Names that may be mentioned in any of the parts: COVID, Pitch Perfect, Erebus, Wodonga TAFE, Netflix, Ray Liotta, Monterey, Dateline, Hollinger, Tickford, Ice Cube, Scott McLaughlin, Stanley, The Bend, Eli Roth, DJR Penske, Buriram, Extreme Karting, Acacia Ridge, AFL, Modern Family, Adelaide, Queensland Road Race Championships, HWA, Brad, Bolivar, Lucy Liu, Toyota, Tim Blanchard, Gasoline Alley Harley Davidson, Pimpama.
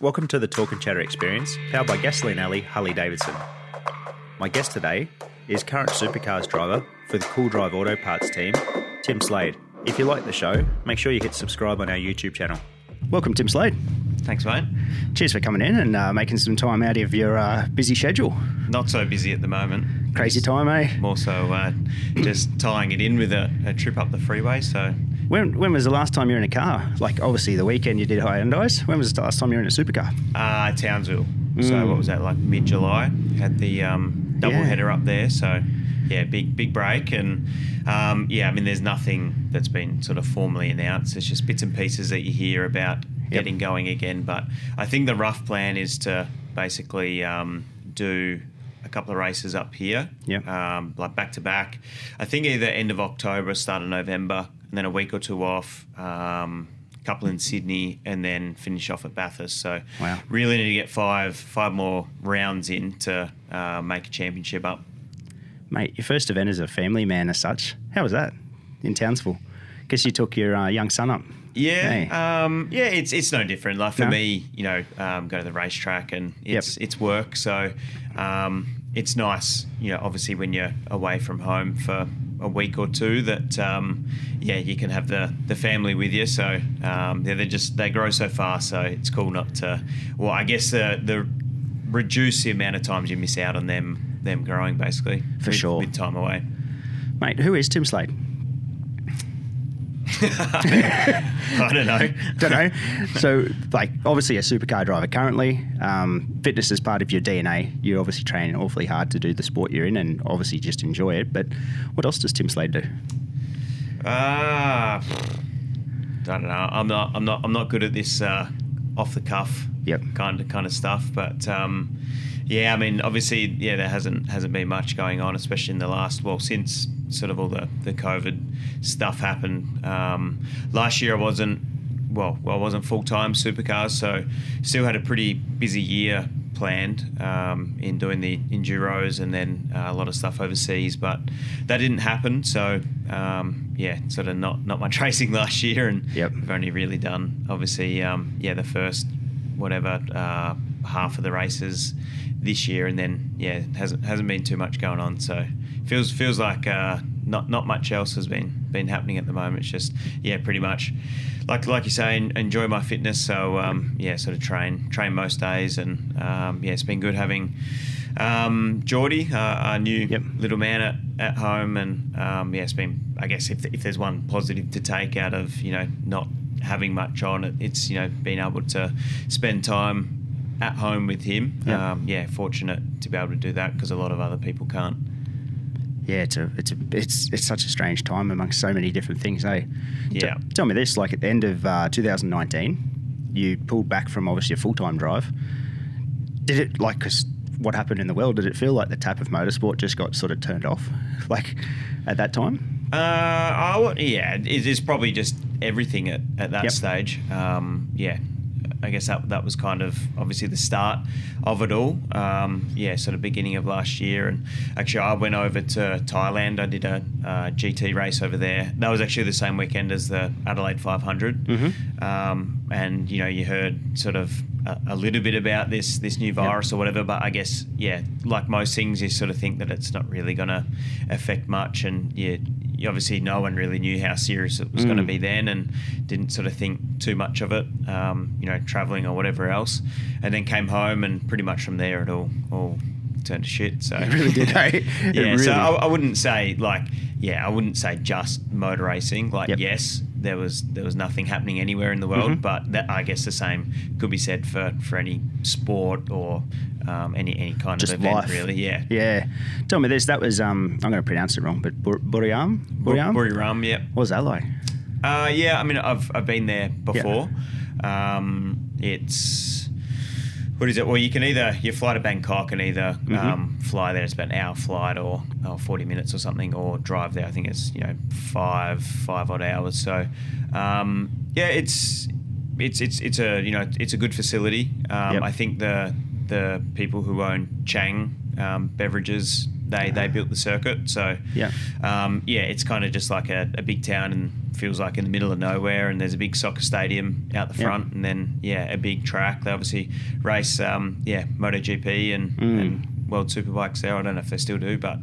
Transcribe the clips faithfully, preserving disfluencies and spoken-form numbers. Welcome to the Talk and Chatter Experience, powered by Gasoline Alley Harley Davidson. My guest today is current supercars driver for the Cool Drive Auto Parts team, Tim Slade. If you like the show, make sure you hit subscribe on our YouTube channel. Welcome, Tim Slade. Thanks, mate. Cheers for coming in and uh, making some time out of your uh, busy schedule. Not so busy at the moment. Crazy it's time, eh? More so uh, just tying it in with a, a trip up the freeway, so... When, when was the last time you were in a car? Like, obviously, the weekend you did Hyundai's. When was the last time you were in a supercar? Uh, Townsville. Mm. So, what was that, like mid-July? Had the um, double-header yeah. up there, so, yeah, big big break. And, um, yeah, I mean, there's nothing that's been sort of formally announced. It's just bits and pieces that you hear about yep. getting going again. But I think the rough plan is to basically um, do... a couple of races up here, yep. um, like back-to-back. I think either end of October, start of November, and then a week or two off, um, a couple in Sydney, and then finish off at Bathurst. So wow. really need to get five five more rounds in to uh, make a championship up. Mate, your first event as a family man as such, how was that in Townsville? Guess you took your uh, young son up. Yeah, hey. um, yeah, it's it's no different. Like for no. me, you know, um, go to the racetrack and it's yep. it's work. So um, it's nice, you know, obviously when you're away from home for a week or two that, um, yeah, you can have the, the family with you. So um, yeah, they just they grow so fast. So it's cool not to. Well, I guess the the reduce the amount of times you miss out on them them growing basically for with, sure with time away. Mate, who is Tim Slade? I don't know. Don't know. So, like, obviously a supercar driver currently. Um, fitness is part of your D N A. You obviously train awfully hard to do the sport you're in and obviously just enjoy it. But what else does Tim Slade do? Ah, uh, I don't know. I'm not. I'm not. I'm not good at this uh, off the cuff yep. kind of kind of stuff. But um, yeah, I mean, obviously, yeah, there hasn't hasn't been much going on, especially in the last well since. Sort of all the, the COVID stuff happened. Um, last year I wasn't, well, I wasn't full-time supercars, so still had a pretty busy year planned um, in doing the enduros and then uh, a lot of stuff overseas, but that didn't happen. So, um, yeah, sort of not, not much racing last year and yep. I've only really done, obviously, um, yeah, the first whatever uh, half of the races this year and then, yeah, hasn't hasn't been too much going on, so... Feels feels like uh, not not much else has been been happening at the moment. It's just yeah, pretty much like like you say, enjoy my fitness. So um, yeah, sort of train train most days, and um, yeah, it's been good having um, Geordie, uh, our new yep. little man at, at home, and um, yeah, it's been I guess if if there's one positive to take out of you know not having much on, it's you know being able to spend time at home with him. Yep. Um, yeah, fortunate to be able to do that because a lot of other people can't. Yeah, it's a, it's a, it's it's such a strange time amongst so many different things, eh? Yeah. T- tell me this, like at the end of uh, two thousand nineteen, you pulled back from obviously a full-time drive. Did it, like, because what happened in the world, did it feel like the tap of motorsport just got sort of turned off, like, at that time? Uh, I, yeah, it is probably just everything at, at that yep. stage. Um, yeah. I guess that that was kind of obviously the start of it all. Um, yeah, sort of beginning of last year. And actually I went over to Thailand. I did a uh, G T race over there. That was actually the same weekend as the Adelaide five hundred. Mm-hmm. Um, and, you know, you heard sort of a, a little bit about this this new virus yep. or whatever. But I guess, yeah, like most things, you sort of think that it's not really going to affect much. And you, you obviously no one really knew how serious it was mm. going to be then and didn't sort of think too much of it, um, you know, travelling or whatever else, and then came home and pretty much from there it all all turned to shit. So it really did, eh? yeah. Really so I, I wouldn't say like yeah, I wouldn't say just motor racing. Like yep. yes, there was there was nothing happening anywhere in the world, mm-hmm. but that, I guess the same could be said for, for any sport or um, any any kind just of event life. Really. Yeah, yeah. Tell me this. That was um, I'm going to pronounce it wrong, but Buriram, Buriram, Buriram. Yeah. What was that like? Uh, yeah, I mean I've I've been there before. Yeah. Um, it's what is it? Well, you can either you fly to Bangkok and either mm-hmm. um, fly there. It's about an hour flight or, or forty minutes or something, or drive there. I think it's you know five five odd hours. So um, yeah, it's it's it's it's a you know it's a good facility. Um, yep. I think the the people who own Chang um, beverages They they built the circuit, so yeah, um, yeah, it's kind of just like a, a big town, and feels like in the middle of nowhere. And there's a big soccer stadium out the front, yeah. and then yeah, a big track. They obviously race um, yeah, MotoGP and, mm. and World Superbikes there. I don't know if they still do, but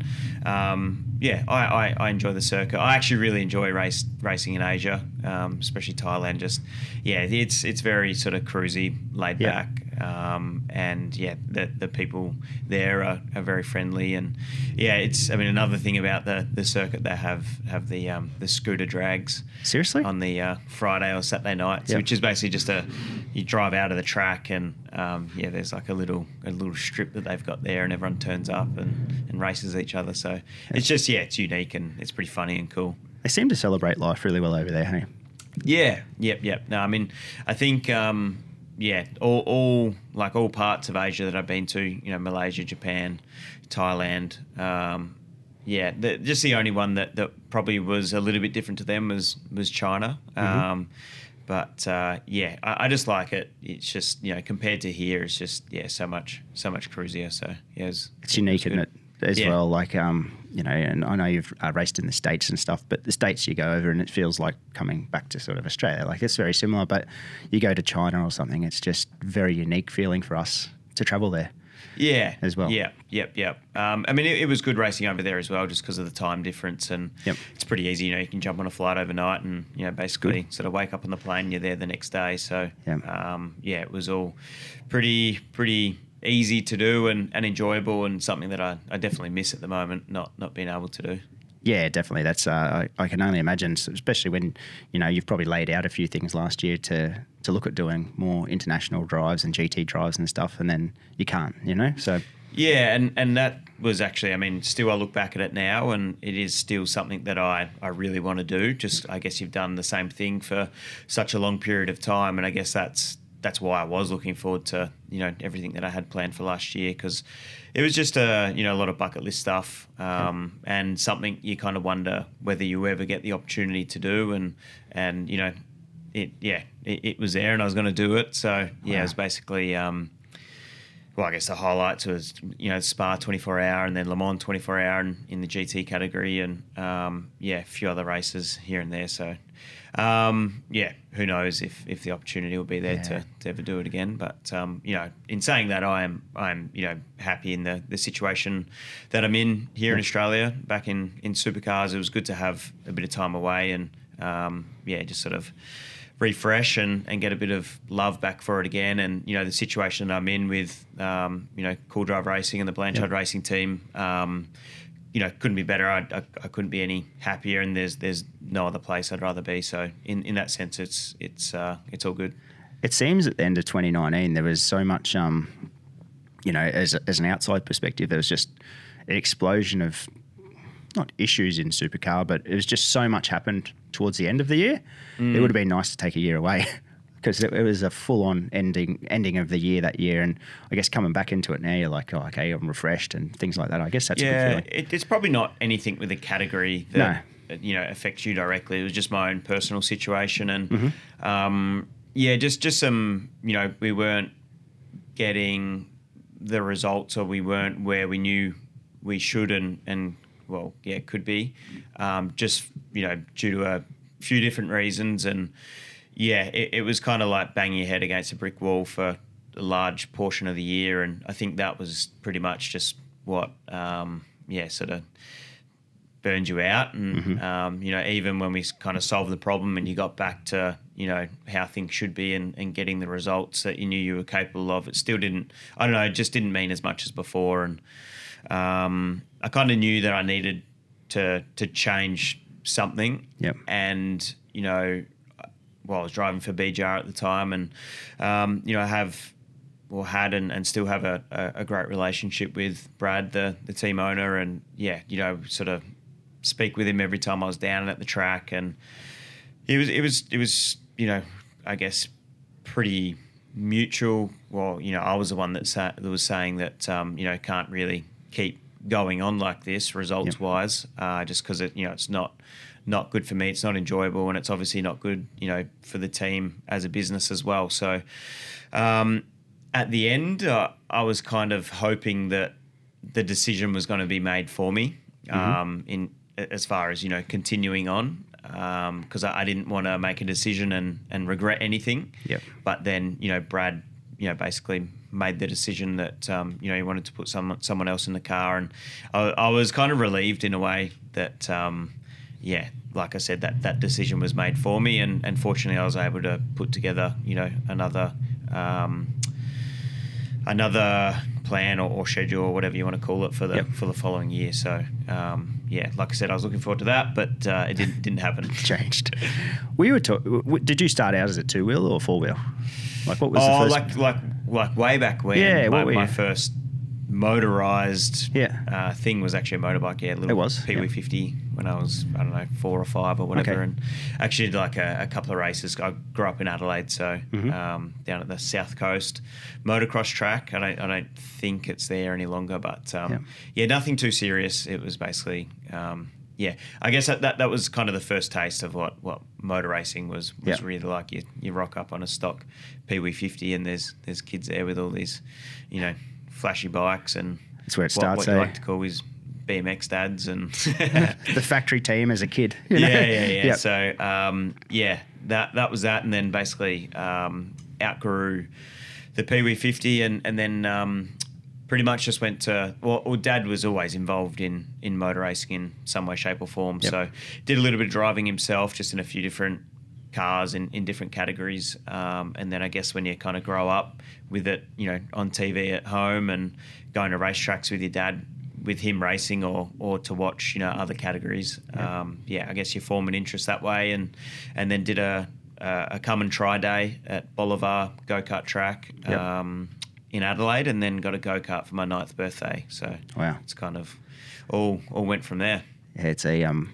um, yeah, I, I, I enjoy the circuit. I actually really enjoy race racing in Asia, um, especially Thailand. Just yeah, it's it's very sort of cruisy, laid yeah. back. Um, and yeah, the, the people there are, are very friendly, and yeah, it's, I mean, another thing about the, the circuit, they have, have the, um, the scooter drags seriously on the, uh, Friday or Saturday nights, yep. which is basically just a, you drive out of the track and, um, yeah, there's like a little, a little strip that they've got there, and everyone turns up and, and races each other. So yeah. it's just, yeah, it's unique and it's pretty funny and cool. They seem to celebrate life really well over there, hey? Yeah. Yep. Yep. No, I mean, I think, um, yeah, all, all like all parts of Asia that I've been to, you know, Malaysia, Japan, Thailand. Um, yeah, the, just the only one that, that probably was a little bit different to them was was China. Mm-hmm. Um, but uh, yeah, I, I just like it. It's just, you know, compared to here, it's just yeah, so much so much cruisier. So yeah, it was, it's unique, it was isn't it? As yeah. well, like um, you know, and I know you've uh, raced in the States and stuff, but the States you go over and it feels like coming back to sort of Australia. Like it's very similar, but you go to China or something, it's just very unique feeling for us to travel there. Yeah, as well. Yeah, yep, yep. Um, I mean, it, it was good racing over there as well, just because of the time difference, and yep. it's pretty easy. You know, you can jump on a flight overnight, and you know, basically good. Sort of wake up on the plane, you're there the next day. So yep. um, yeah, it was all pretty, pretty. easy to do and, and enjoyable, and something that I, I definitely miss at the moment, not not being able to do. Yeah, definitely. That's uh, I, I can only imagine, especially when, you know, you've probably laid out a few things last year to, to look at doing more international drives and G T drives and stuff, and then you can't, you know? So yeah, and, and that was actually, I mean, still I look back at it now and it is still something that I, I really want to do. Just I guess you've done the same thing for such a long period of time, and I guess that's that's why I was looking forward to, you know, everything that I had planned for last year, because it was just a, you know, a lot of bucket list stuff, um, yeah. and something you kind of wonder whether you ever get the opportunity to do, and, and you know, it, yeah, it, it was there and I was going to do it. So yeah, wow. it was basically, um, well, I guess the highlights was, you know, Spa twenty-four hour and then Le Mans twenty-four hour in, in the G T category, and um, yeah, a few other races here and there. So Um, yeah, who knows if, if the opportunity will be there yeah. to, to ever do it again. But, um, you know, in saying that, I am, I'm, you know, happy in the, the situation that I'm in here yeah. in Australia. Back in, in supercars, it was good to have a bit of time away and, um, yeah, just sort of refresh and, and get a bit of love back for it again. And, you know, the situation that I'm in with, um, you know, Cool Drive Racing and the Blanchard yeah. Racing team, um, you know, couldn't be better. I, I, I couldn't be any happier, and there's there's no other place I'd rather be. So in, in that sense, it's it's uh, it's all good. It seems at the end of twenty nineteen there was so much, um, you know, as as an outside perspective, there was just an explosion of not issues in supercar, but it was just so much happened towards the end of the year. Mm. It would have been nice to take a year away because it, it was a full-on ending ending of the year that year, and I guess coming back into it now, you're like, oh, okay, I'm refreshed and things like that. I guess that's yeah, a good feeling. It, it's probably not anything with a category that no. you know affects you directly. It was just my own personal situation, and mm-hmm. um, yeah, just just some, you know, we weren't getting the results, or we weren't where we knew we should, and and well, yeah, could be, um, just you know, due to a few different reasons. And yeah, it, it was kind of like banging your head against a brick wall for a large portion of the year, and I think that was pretty much just what, um, yeah, sort of burned you out. And, mm-hmm. um, you know, even when we kind of solved the problem and you got back to, you know, how things should be and, and getting the results that you knew you were capable of, it still didn't, I don't know, it just didn't mean as much as before. And um, I kind of knew that I needed to to change something. Yep. And, you know, well, I was driving for B J R at the time, and, um, you know, I have or had and, and still have a, a, a great relationship with Brad, the, the team owner, and, yeah, you know, sort of speak with him every time I was down at the track. And it was, it was, it was, you know, I guess pretty mutual. Well, you know, I was the one that, sa- that was saying that, um, you know, can't really keep going on like this results-wise, yep. uh, just because, it, you know, it's not – not good for me, it's not enjoyable, and it's obviously not good, you know, for the team as a business as well. So um, at the end, uh, I was kind of hoping that the decision was going to be made for me, mm-hmm. um, in as far as, you know, continuing on, because um, I, I didn't want to make a decision and, and regret anything. Yeah. But then, you know, Brad, you know, basically made the decision that, um, you know, he wanted to put someone someone else in the car, and I, I was kind of relieved in a way that, um, yeah, like I said, that, that decision was made for me, and, and fortunately I was able to put together, you know, another um, another plan or, or schedule or whatever you want to call it for the yep. for the following year. So um, yeah, like I said, I was looking forward to that, but uh, it didn't didn't happen. Changed. We were talk- Did you start out as a two wheel or four wheel? Like what was oh, the first? Oh, like like like way back when. Yeah, my, what were you? my first motorized yeah. uh, thing was actually a motorbike. Yeah, a little it was Pee Wee yeah. fifty when I was, I don't know, four or five or whatever. Okay. And actually did like a, a couple of races. I grew up in Adelaide, so mm-hmm. um, down at the South Coast motocross track. I don't I don't think it's there any longer, but um, yeah. yeah, nothing too serious. It was basically um, yeah. I guess that, that that was kind of the first taste of what what motor racing was was yeah. really like. You you rock up on a stock Pee Wee fifty, and there's there's kids there with all these, you know, flashy bikes, and that's where it starts. What, what eh? you like to call his B M X dads and the factory team as a kid. You know? Yeah, yeah, yeah. Yep. So um, yeah, that that was that, and then basically um, outgrew the Pee Wee fifty, and and then um, pretty much just went to. Well, well, Dad was always involved in in motor racing in some way, shape, or form. Yep. So did a little bit of driving himself, just in a few different cars in, in different categories, um, and then I guess when you kind of grow up with it, you know, on T V at home and going to racetracks with your dad, with him racing or or to watch, you know, other categories. Yeah, um, yeah I guess you form an interest that way, and and then did a a, a come and try day at Bolivar go-kart track yep. um, in Adelaide, and then got a go-kart for my ninth birthday. So wow, it's kind of all all went from there. Yeah, it's a um.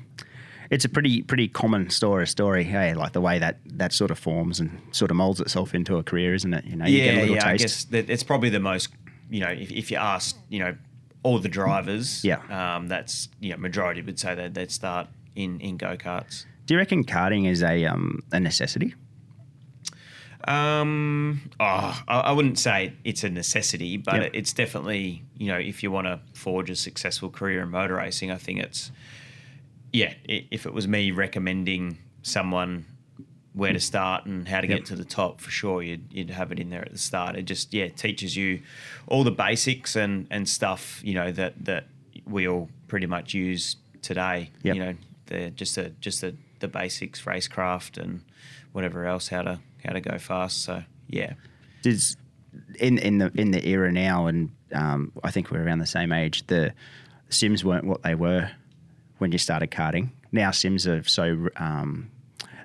It's a pretty pretty common story, story, hey, like the way that, that sort of forms and sort of molds itself into a career, isn't it? You know, you yeah, get a little yeah, taste. I guess that it's probably the most, you know, if, if you ask, you know, all the drivers, yeah, um, that's, you know, majority would say that they'd start in, in go-karts. Do you reckon karting is a um, a necessity? Um, oh, I, I wouldn't say it's a necessity, but yep. it's definitely, you know, if you want to forge a successful career in motor racing, I think it's, yeah, if it was me recommending someone where to start and how to yep. get to the top, for sure you'd you'd have it in there at the start. It just yeah teaches you all the basics and, and stuff, you know, that, that we all pretty much use today. Yep. You know, the just the just the, the basics, racecraft and whatever else, how to how to go fast. So yeah, there's in in the in the era now, and um, I think we're around the same age. The sims weren't what they were when you started karting. Now sims are so um,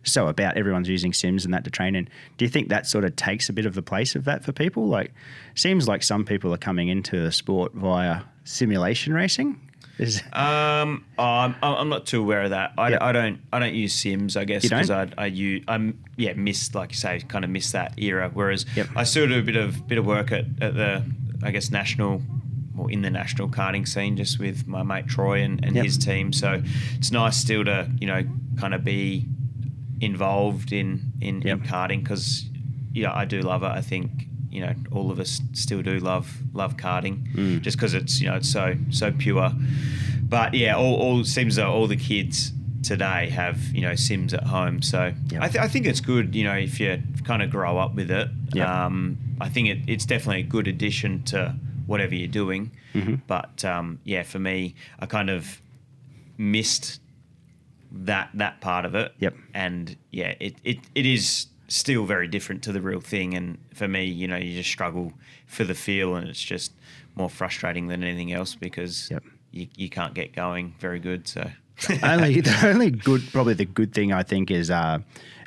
so about, everyone's using sims and that to train in. Do you think that sort of takes a bit of the place of that for people? Like, seems like some people are coming into the sport via simulation racing. Is um, oh, I'm I'm not too aware of that. I, yeah. I don't I don't use sims, I guess, because I I use I'm yeah missed like you say kind of missed that era. Whereas yep. I still do a bit of bit of work at, at the I guess national. Or in the national karting scene, just with my mate Troy and, and yep. his team. So it's nice still to, you know, kind of be involved in in, yep. in karting, because, you know, I do love it. I think, you know, all of us still do love love karting, mm. just because it's, you know, it's so so pure. But yeah, all, all it seems that all the kids today have, you know, sims at home. So yep. I, th- I think it's good, you know, if you kind of grow up with it. Yep. Um, I think it, it's definitely a good addition to whatever you're doing. Mm-hmm. But um, yeah, for me, I kind of missed that that part of it. Yep. And yeah, it, it, it is still very different to the real thing. And for me, you know, you just struggle for the feel, and it's just more frustrating than anything else, because yep. you, you can't get going very good. So only the only good, probably the good thing I think is uh,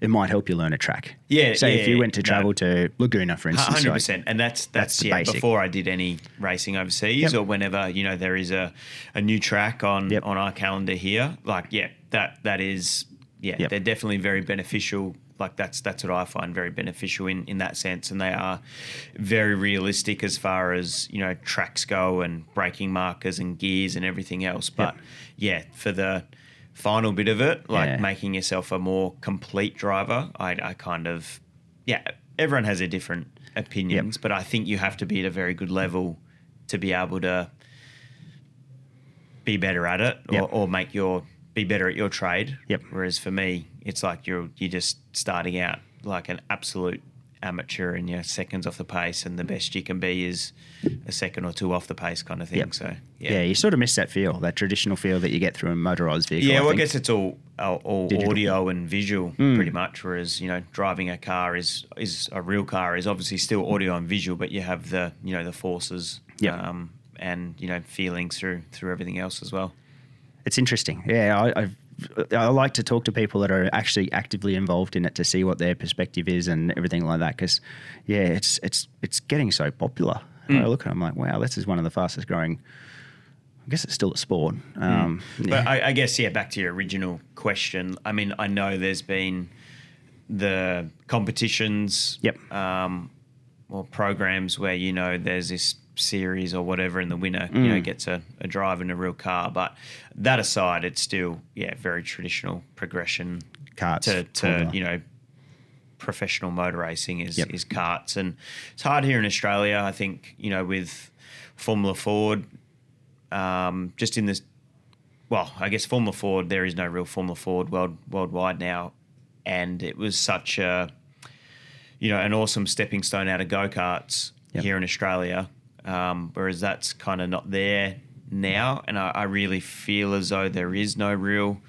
it might help you learn a track. Yeah. So yeah, if you went to travel no, to Laguna, for instance, one hundred percent, like, and that's that's, that's yeah. Basic. Before I did any racing overseas, yep. or whenever, you know, there is a, a new track on, yep. on our calendar here, like yeah, that that is yeah, yep. they're definitely very beneficial. Like that's that's what I find very beneficial in, in that sense, and they are very realistic as far as, you know, tracks go and braking markers and gears and everything else. But yep. yeah, for the final bit of it, like yeah. making yourself a more complete driver, I, I kind of yeah, everyone has their different opinions, yep. but I think you have to be at a very good level to be able to be better at it, or, yep. or make your be better at your trade. Yep. Whereas for me, it's like you're you're just starting out like an absolute amateur and you're seconds off the pace, and the best you can be is a second or two off the pace kind of thing. Yep. So yeah. yeah, you sort of miss that feel, that traditional feel that you get through a motorised vehicle. Yeah, I well, think. I guess it's all all, all audio and visual mm. pretty much. Whereas you know, driving a car is is a real car is obviously still audio and visual, but you have the you know the forces. Yep. Um, and you know feelings through through everything else as well. It's interesting. Yeah, I. I've I like to talk to people that are actually actively involved in it to see what their perspective is and everything like that, because, yeah, it's it's it's getting so popular. And mm. I look at it, I'm like, wow, this is one of the fastest growing – I guess it's still a sport. Um, mm. yeah. But I, I guess, yeah, back to your original question, I mean, I know there's been the competitions yep. um, or programs where, you know, there's this series or whatever and the winner mm. you know gets a, a drive in a real car, but that aside it's still yeah very traditional progression. Karts to, to you know professional motor racing is, yep. is karts, and it's hard here in Australia. I think you know with Formula Ford um, just in this well I guess Formula Ford there is no real Formula Ford world, worldwide now, and it was such a you know an awesome stepping stone out of go-karts yep. here in Australia. Um, whereas that's kind of not there now, and I, I really feel as though there is no real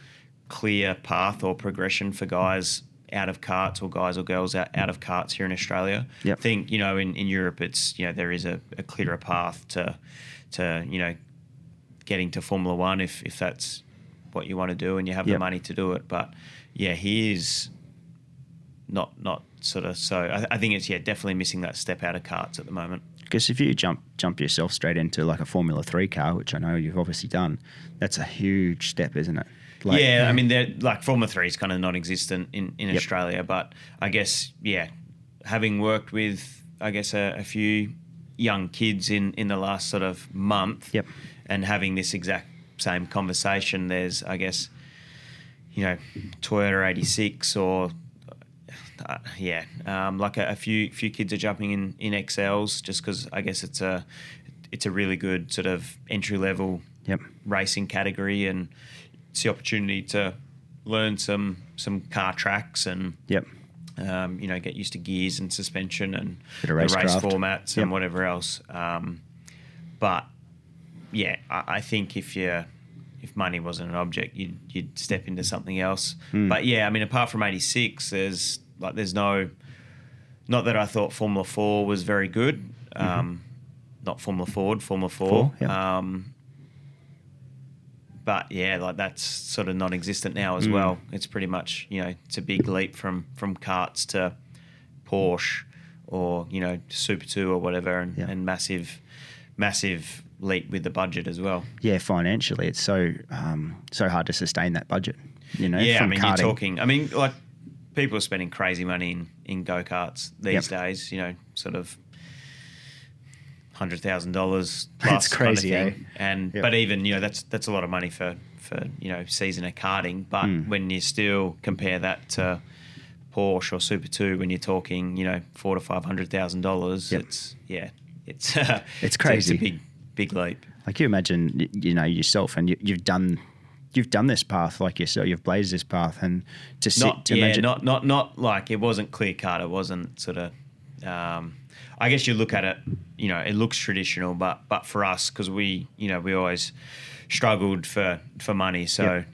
clear path or progression for guys out of karts or guys or girls out, out of karts here in Australia. Yep. I think you know in, in Europe it's you know there is a, a clearer path to to you know getting to Formula One if if that's what you want to do and you have yep. the money to do it. But yeah, he is not not sort of so. I, I think it's yeah definitely missing that step out of karts at the moment. Because if you jump jump yourself straight into like a Formula Three car, which I know you've obviously done, that's a huge step, isn't it? Like, yeah, I mean, they're, like Formula Three is kind of non-existent in, in yep. Australia, but I guess, yeah, having worked with, I guess, a, a few young kids in, in the last sort of month yep. and having this exact same conversation, there's, I guess, you know, Toyota eighty-six or... Uh, yeah, um, like a, a few few kids are jumping in, in X Ls just because I guess it's a it's a really good sort of entry level yep. racing category, and it's the opportunity to learn some some car tracks and yep, um, you know get used to gears and suspension and the race formats yep. and whatever else. Um, but yeah, I, I think if you if money wasn't an object, you'd you'd step into something else. Mm. But yeah, I mean, apart from eighty-six, there's Like there's no, not that I thought Formula Four was very good, um, mm-hmm. not Formula Ford, Formula Four. Four yeah. Um, but yeah, like that's sort of non-existent now as mm. well. It's pretty much you know it's a big leap from from karts to Porsche or you know Super Two or whatever, and, yeah. and massive, massive leap with the budget as well. Yeah, financially, it's so um, so hard to sustain that budget. You know, yeah. From I mean, karting. You're talking. I mean, like. People are spending crazy money in, in go-karts these yep. days, you know, sort of one hundred thousand dollars plus. It's crazy, kind of thing. Eh? And yep. But even, you know, that's that's a lot of money for, for you know, season of karting. But mm. when you still compare that to Porsche or Super two, when you're talking, you know, four to five hundred thousand dollars, yep. it's, yeah, it's, uh, it's crazy. It's a big, big leap. Like you imagine, you know, yourself and you, you've done – You've done this path like yourself. You've blazed this path, and to sit not, to yeah, imagine not not not like it wasn't clear cut. It wasn't sort of. Um, I guess you look at it, you know, it looks traditional, but but for us, because we, you know, we always struggled for for money. So yep.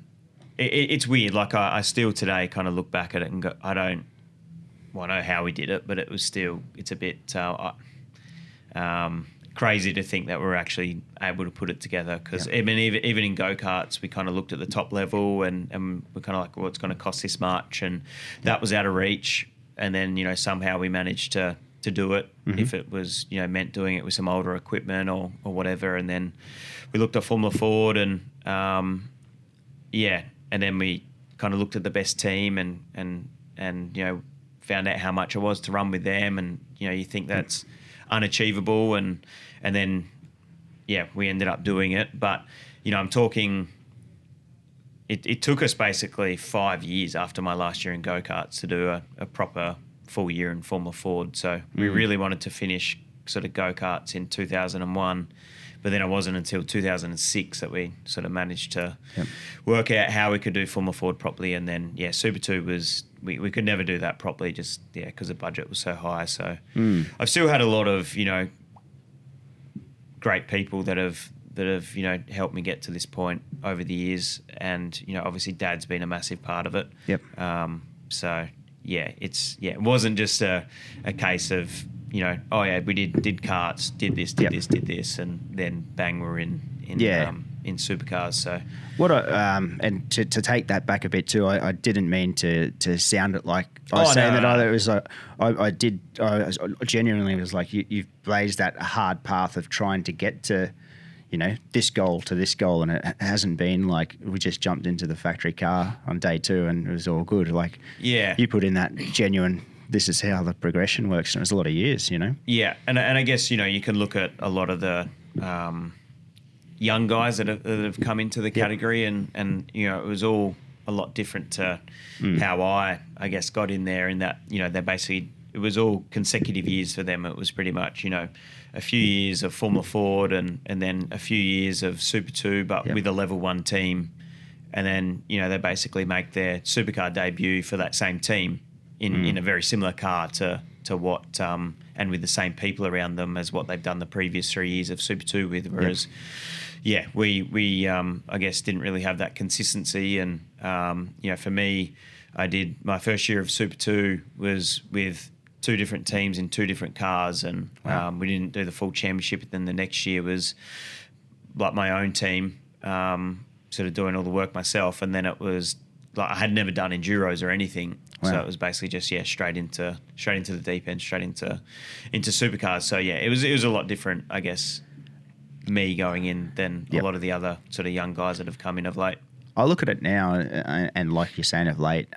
it, it, it's weird. Like I, I still today kind of look back at it and go, I don't. Well, I know how we did it, but it was still. It's a bit. Uh, um, Crazy to think that we're actually able to put it together because yeah. I mean, even even in go-karts, we kind of looked at the top level and, and we're kind of like, well, it's going to cost this much, and that yeah. was out of reach. And then you know somehow we managed to to do it mm-hmm. if it was you know meant doing it with some older equipment or or whatever. And then we looked at Formula Ford and um, yeah, and then we kind of looked at the best team and and and you know found out how much it was to run with them, and you know you think that's mm-hmm. unachievable, and and then yeah we ended up doing it. But you know I'm talking it, it took us basically five years after my last year in go-karts to do a, a proper full year in Formula Ford, so mm. we really wanted to finish sort of go-karts in two thousand one. But then it wasn't until two thousand six that we sort of managed to yep. work out how we could do Formula Ford properly. And then, yeah, Super two was we, – we could never do that properly just, yeah, because the budget was so high. So mm. I've still had a lot of, you know, great people that have that have, you know, helped me get to this point over the years. And, you know, obviously Dad's been a massive part of it. Yep. Um, so, yeah, it's – yeah, it wasn't just a, a case of – you know, oh yeah, we did did karts, did this, did yep. this, did this, and then bang, we're in in yeah. um, in supercars. So what? I, um, and to, to take that back a bit too, I, I didn't mean to to sound it like I was oh, saying no, that no. either. It was like I, I did. I, was, I genuinely was like you, you've blazed that hard path of trying to get to, you know, this goal to this goal, and it hasn't been like we just jumped into the factory car on day two and it was all good. Like yeah, you put in that genuine. This is how the progression works, and it's a lot of years, you know? Yeah, and and I guess, you know, you can look at a lot of the um, young guys that have, that have come into the category yep. and, and, you know, it was all a lot different to mm. how I, I guess, got in there in that, you know, they basically, it was all consecutive years for them. It was pretty much, you know, a few years of Formula Ford and, and then a few years of Super two, but yep. with a Level one team. And then, you know, they basically make their supercar debut for that same team. In, mm. in a very similar car to to what um, and with the same people around them as what they've done the previous three years of Super two with. Whereas, yep. yeah, we we um, I guess didn't really have that consistency. And um, you know, for me, I did my first year of Super two was with two different teams in two different cars, and wow. um, we didn't do the full championship. But then the next year was like my own team, um, sort of doing all the work myself, and then it was. Like I had never done enduros or anything, wow. so it was basically just yeah straight into straight into the deep end, straight into into supercars. So yeah, it was it was a lot different, I guess, me going in than yep. a lot of the other sort of young guys that have come in of late. I look at it now, and like you're saying of late,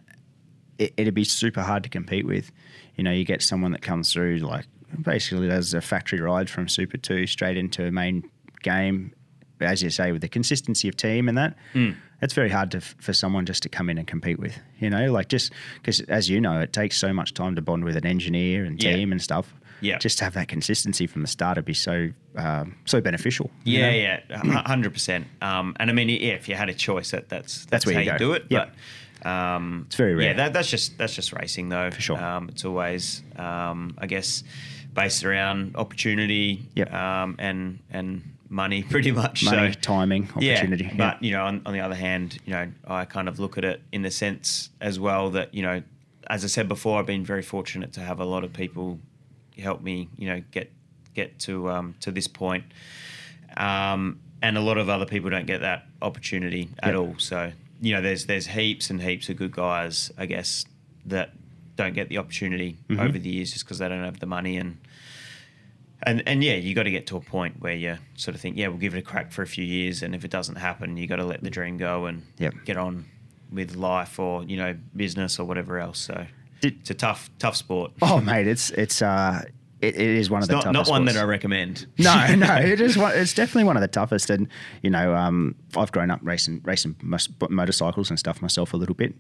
it, it'd be super hard to compete with. You know, you get someone that comes through like basically does a factory ride from Super two straight into a main game. As you say, with the consistency of team and that, mm. it's very hard to, for someone just to come in and compete with, you know, like just because, as you know, it takes so much time to bond with an engineer and team yeah. and stuff. Yeah. Just to have that consistency from the start would be so um, so beneficial. Yeah, you know? yeah, one hundred percent. Um, and, I mean, yeah, if you had a choice, that, that's, that's, that's where how you, you do it. Yep. But um, it's very rare. Yeah, that, that's, just, that's just racing, though. For sure. Um, it's always, um, I guess, based around opportunity yep. um, and and – money pretty much. Money, so, timing, opportunity. Yeah, but, you know, on, on the other hand, you know, I kind of look at it in the sense as well that, you know, as I said before, I've been very fortunate to have a lot of people help me, you know, get get to um, to this point. Um, and a lot of other people don't get that opportunity at yep. all. So, you know, there's there's heaps and heaps of good guys, I guess, that don't get the opportunity mm-hmm. over the years just because they don't have the money and, And, and yeah, you got to get to a point where you sort of think, yeah, we'll give it a crack for a few years, and if it doesn't happen, you got to let the dream go and yep. get on with life or, you know, business or whatever else. So Did, it's a tough, tough sport. Oh, mate, it's it's uh, it, it is one it's of the not, toughest. Not one sports. That I recommend. No, no, it is one. It's definitely one of the toughest. And you know, um, I've grown up racing racing motorcycles and stuff myself a little bit.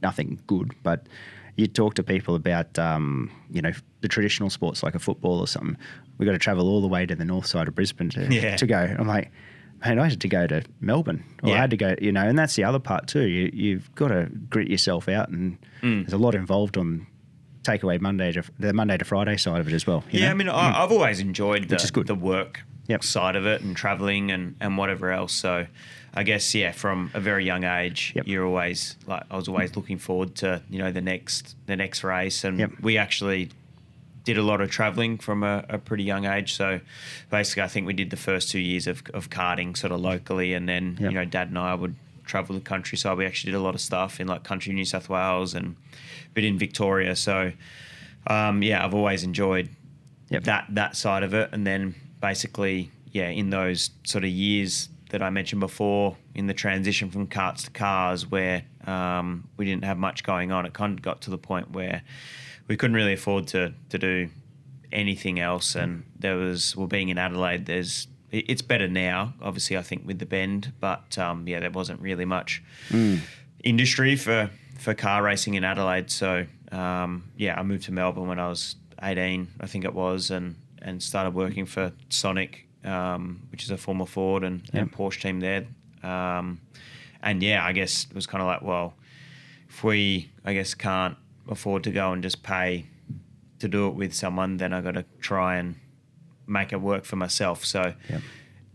Nothing good, but. You talk to people about, um, you know, the traditional sports like a football or something. We've got to travel all the way to the north side of Brisbane to, yeah. to go. I'm like, man, I had to go to Melbourne. Or yeah. I had to go, you know, and that's the other part too. You, you've got to grit yourself out and mm. there's a lot involved on takeaway Monday to the Monday to Friday side of it as well. You yeah, know? I mean, I, mm. I've always enjoyed the, the work yep. side of it and travelling and, and whatever else. So I guess, yeah, from a very young age, yep. you're always like I was always looking forward to, you know, the next the next race, and yep. we actually did a lot of travelling from a, a pretty young age. So basically, I think we did the first two years of, of karting sort of locally, and then yep. you know, Dad and I would travel the countryside. We actually did a lot of stuff in like country New South Wales and a bit in Victoria. So um, yeah, I've always enjoyed yep. that that side of it, and then basically, yeah, in those sort of years that I mentioned before in the transition from karts to cars where um, we didn't have much going on. It kind of got to the point where we couldn't really afford to to do anything else, and there was, well, being in Adelaide, there's it's better now, obviously, I think, with the Bend, but, um, yeah, there wasn't really much mm. industry for, for car racing in Adelaide. So, um, yeah, I moved to Melbourne when I was eighteen, I think it was, and and started working for Sonic, um, which is a former Ford and, yep. and Porsche team there. Um, and, yeah, I guess it was kind of like, well, if we, I guess, can't afford to go and just pay to do it with someone, then I got to try and make it work for myself. So, yep.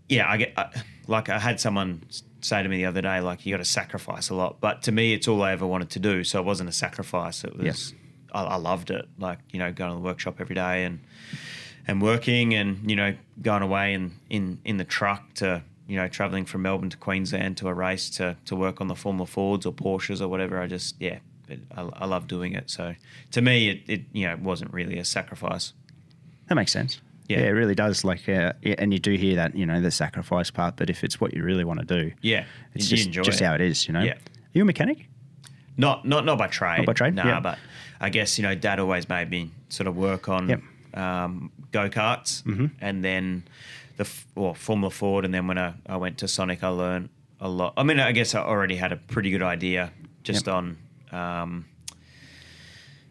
yeah, I get I, like I had someone say to me the other day, like, you got to sacrifice a lot. But to me, it's all I ever wanted to do, so it wasn't a sacrifice. It was yes. I, I loved it, like, you know, going to the workshop every day and and working and, you know, going away and in, in the truck to, you know, travelling from Melbourne to Queensland to a race to, to work on the Formula Fords or Porsches or whatever. I just, yeah, it, I, I love doing it. So to me, it, it, you know, it wasn't really a sacrifice. That makes sense. Yeah. yeah, it really does. Like, uh, and you do hear that, you know, the sacrifice part. But if it's what you really want to do, yeah, it's just just it. how it is, you know. Yeah. Are you a mechanic? Not, not, not by trade. Not by trade. No, nah, yeah. but I guess, you know, Dad always made me sort of work on yep. um, go karts, mm-hmm. and then the or Formula Ford, and then when I, I went to Sonic, I learned a lot. I mean, I guess I already had a pretty good idea just yep. on. Um,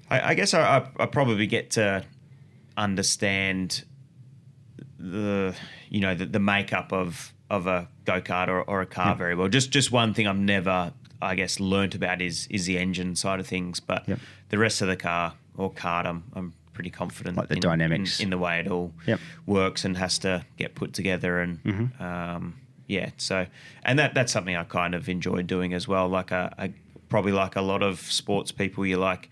I, I guess I, I, I probably get to understand the you know the, the makeup of of a go-kart or, or a car yep. very well. Just just one thing I've never I guess learnt about is is the engine side of things, but yep. the rest of the car or kart I'm, I'm pretty confident like the in, dynamics in, in the way it all yep. works and has to get put together and mm-hmm. um yeah so and that that's something I kind of enjoy doing as well. Like I, I probably like a lot of sports people, you like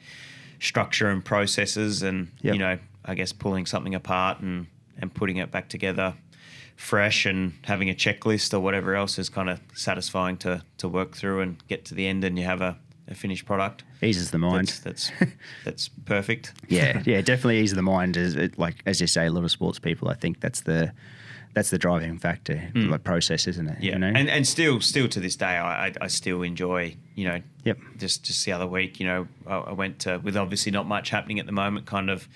structure and processes and yep. you know I guess pulling something apart and and putting it back together fresh and having a checklist or whatever else is kind of satisfying to to work through and get to the end and you have a, a finished product. Eases the mind. That's that's, that's perfect. Yeah, yeah, definitely ease of the mind. Is it, like, as you say, a lot of sports people, I think that's the that's the driving factor, mm. like process, isn't it? Yeah, you know? and and still still to this day, I, I, I still enjoy, you know, yep. just, just the other week, you know, I, I went to, with obviously not much happening at the moment, kind of,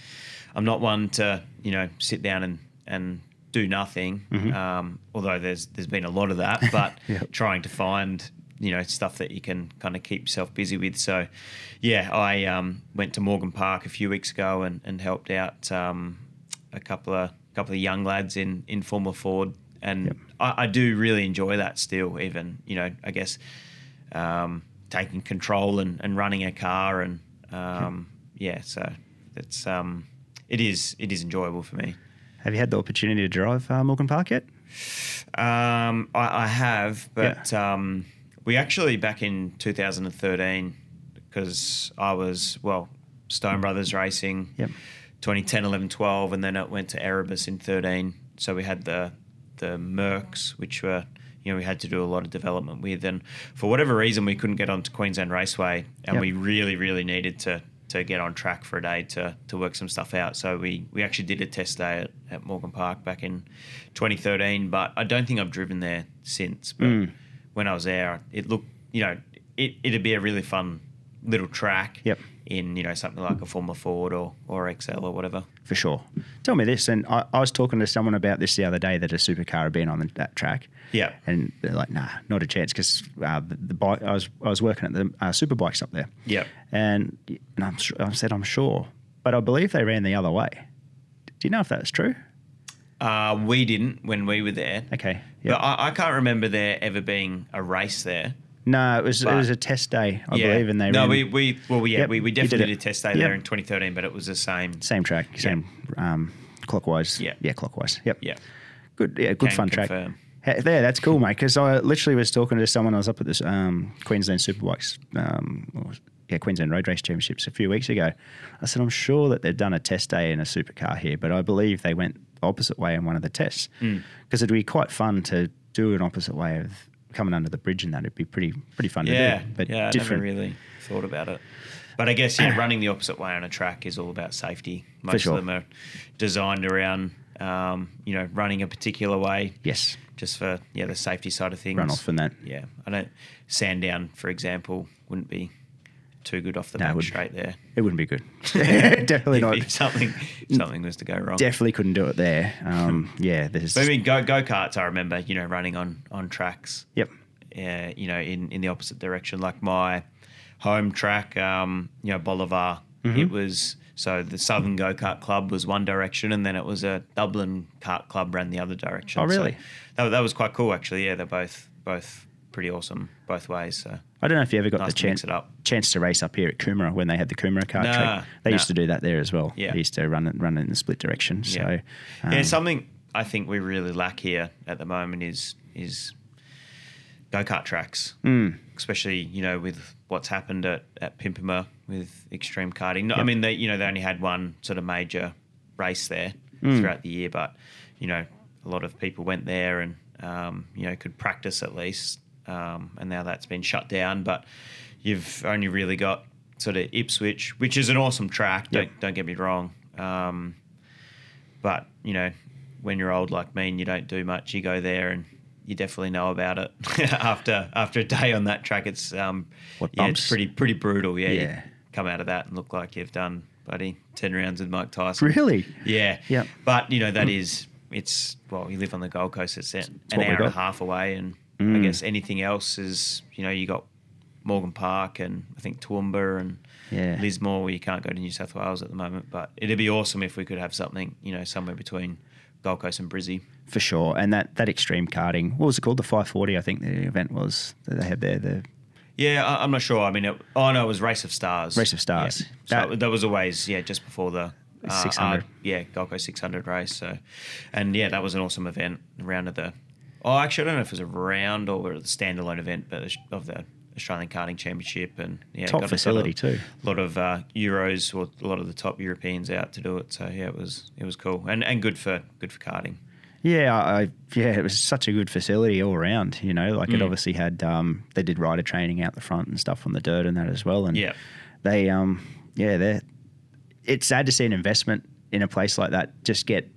I'm not one to, you know, sit down and, and do nothing, mm-hmm. um, although there's there's been a lot of that, but yep. trying to find, you know, stuff that you can kind of keep yourself busy with. So, yeah, I um, went to Morgan Park a few weeks ago and, and helped out um, a couple of couple of young lads in, in Formula Ford, and yep. I, I do really enjoy that still, even, you know, I guess um, taking control and, and running a car and, um, yep. yeah, so it's... Um, It is. It is enjoyable for me. Have you had the opportunity to drive uh, Morgan Park yet? Um, I, I have, but yeah. um, we actually back in two thousand thirteen because I was well Stone Brothers Racing, yep. twenty ten, eleven, twelve, and then it went to Erebus in thirteen. So we had the the Mercs, which were you know we had to do a lot of development with, and for whatever reason we couldn't get onto Queensland Raceway, and yep. we really, really needed to. to get on track for a day to to work some stuff out. So we, we actually did a test day at, at Morgan Park back in twenty thirteen, but I don't think I've driven there since. But mm. when I was there, it looked, you know, it, it'd be a really fun little track yep. in, you know, something like a Formula Ford or, or X L or whatever. For sure. Tell me this, and I, I was talking to someone about this the other day that a supercar had been on the, that track. Yeah. And they're like, nah, not a chance because uh, the, the bike, I was I was working at the uh, super bikes up there. Yeah. And and I'm, I said, I'm sure. But I believe they ran the other way. Do you know if that's true? Uh, we didn't when we were there. Okay. Yep. But I, I can't remember there ever being a race there. No, it was but, it was a test day, I yeah. believe, and they no, ran. we we well yeah yep, we, we definitely did, did a test day yep. there in twenty thirteen, but it was the same same track, same yep. um, clockwise. Yeah, yeah, clockwise. Yep. Yeah. Good. Yeah, good Can fun confirm. track. There, that's cool, mate, because I literally was talking to someone. I was up at this um, Queensland Superbikes, um, yeah, Queensland Road Race Championships a few weeks ago. I said, I'm sure that they've done a test day in a supercar here, but I believe they went the opposite way in one of the tests because mm. it'd be quite fun to do an opposite way of coming under the bridge and that. It'd be pretty pretty fun yeah, to do. But yeah, different. I never really thought about it. But I guess yeah, running the opposite way on a track is all about safety. Most For sure. of them are designed around... Um, you know, running a particular way. Yes. Just for, yeah, the safety side of things. Run off and that. Yeah. I don't, Sandown, for example, wouldn't be too good off the no, back straight there. It wouldn't be good. Definitely if, not. If something, if something was to go wrong. Definitely couldn't do it there. Um, yeah. There's. But I mean, go, go-karts, I remember, you know, running on, on tracks. Yep. Uh, you know, in, in the opposite direction. Like my home track, um, you know, Bolivar, mm-hmm. it was So the Southern Go-Kart Club was one direction, and then it was a Dublin Kart Club ran the other direction. Oh, really? So that, that was quite cool, actually. Yeah, they're both both pretty awesome both ways. So I don't know if you ever got nice the chance it up. chance to race up here at Coomera when they had the Coomera kart nah, track. They nah. used to do that there as well. Yeah. They used to run it, run it in the split direction. So yeah. Um, yeah, something I think we really lack here at the moment is is go-kart tracks, mm. especially, you know, with what's happened at, at Pimpama with extreme karting. No, yep. I mean, they, you know, they only had one sort of major race there mm. throughout the year, but, you know, a lot of people went there and, um, you know, could practice at least. Um, and now that's been shut down, but you've only really got sort of Ipswich, which is an awesome track. Yep. Don't, don't get me wrong. Um, but, you know, when you're old like me and you don't do much, you go there and you definitely know about it after after a day on that track. It's um, what yeah, it's pretty pretty brutal. Yeah, yeah. You come out of that and look like you've done, buddy, ten rounds with Mike Tyson. Really? Yeah. Yeah. But you know that mm. is it's well, you live on the Gold Coast. It's, it's an hour and a half away, and mm. I guess anything else is you know you got Morgan Park and I think Toowoomba and yeah. Lismore, where you can't go to New South Wales at the moment. But it'd be awesome if we could have something you know somewhere between Gold Coast and Brizzy. For sure. And that, that extreme karting, what was it called? The five forty, I think the event was that they had there. The Yeah, I, I'm not sure. I mean, it, oh, no, it was Race of Stars. Race of Stars. Yeah. That, so that was always, yeah, just before the uh, six hundred. Uh, yeah, Gold Coast six hundred race. So, and, yeah, that was an awesome event, round of the – oh, actually, I don't know if it was a round or a standalone event but of the Australian Karting Championship. And yeah, top got facility a lot of, too. A lot of uh, Euros or a lot of the top Europeans out to do it. So, yeah, it was it was cool and, and good for good for karting. Yeah, I, yeah, it was such a good facility all around, you know. Like mm. it obviously had um, – they did rider training out the front and stuff on the dirt and that as well. And yeah. they um, – yeah, they're it's sad to see an investment in a place like that just get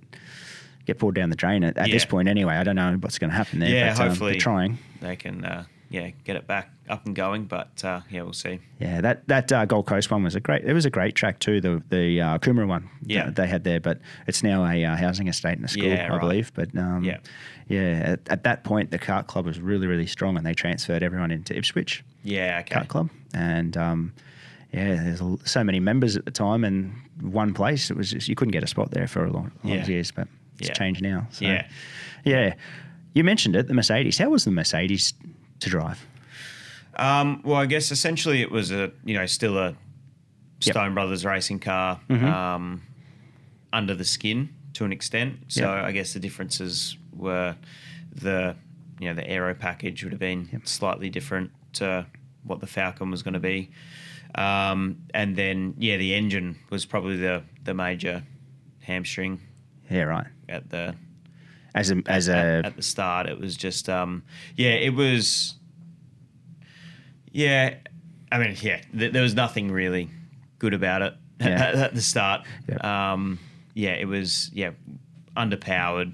get pulled down the drain at, at yeah. this point anyway. I don't know what's going to happen there. Yeah, but, hopefully um, they're trying. They can, uh, yeah, get it back up and going, but, uh, yeah, we'll see. Yeah, that, that uh, Gold Coast one was a great – it was a great track too, the the uh, Coomera one yeah. that they had there, but it's now a uh, housing estate and a school, yeah, I right. believe. But, um, yeah, yeah at, at that point the kart club was really, really strong and they transferred everyone into Ipswich yeah, okay. Kart Club. And, um, yeah, there's so many members at the time and one place. It was just, you couldn't get a spot there for a long, long yeah. years, but it's yeah. changed now. So, yeah. Yeah. You mentioned it, the Mercedes. How was the Mercedes – to drive? Um, well, I guess essentially it was a you know still a Stone yep. Brothers racing car mm-hmm. um, under the skin to an extent. So yep. I guess the differences were the you know the aero package would have been yep. slightly different to what the Falcon was going to be, um, and then yeah the engine was probably the the major hamstring. Yeah, right. At the As a, as a at, at the start, it was just um, yeah, it was yeah. I mean, yeah, th- there was nothing really good about it yeah. at, at the start. Yeah. Um, yeah, it was yeah underpowered.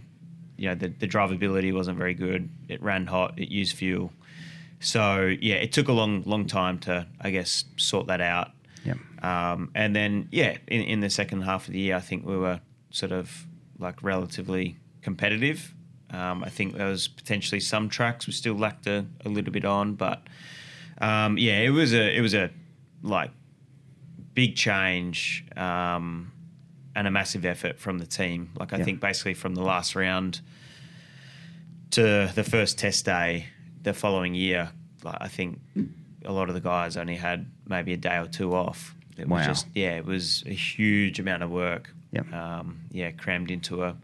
You know, the, the drivability wasn't very good. It ran hot. It used fuel. So yeah, it took a long long time to I guess sort that out. Yeah. Um, and then yeah, in, in the second half of the year, I think we were sort of like relatively competitive. Um, I think there was potentially some tracks we still lacked a, a little bit on, but um, yeah, it was a it was a like big change um, and a massive effort from the team. Like I yeah. think basically from the last round to the first test day the following year, like I think a lot of the guys only had maybe a day or two off. It wow. was just yeah, it was a huge amount of work. Yeah, um, yeah, crammed into a.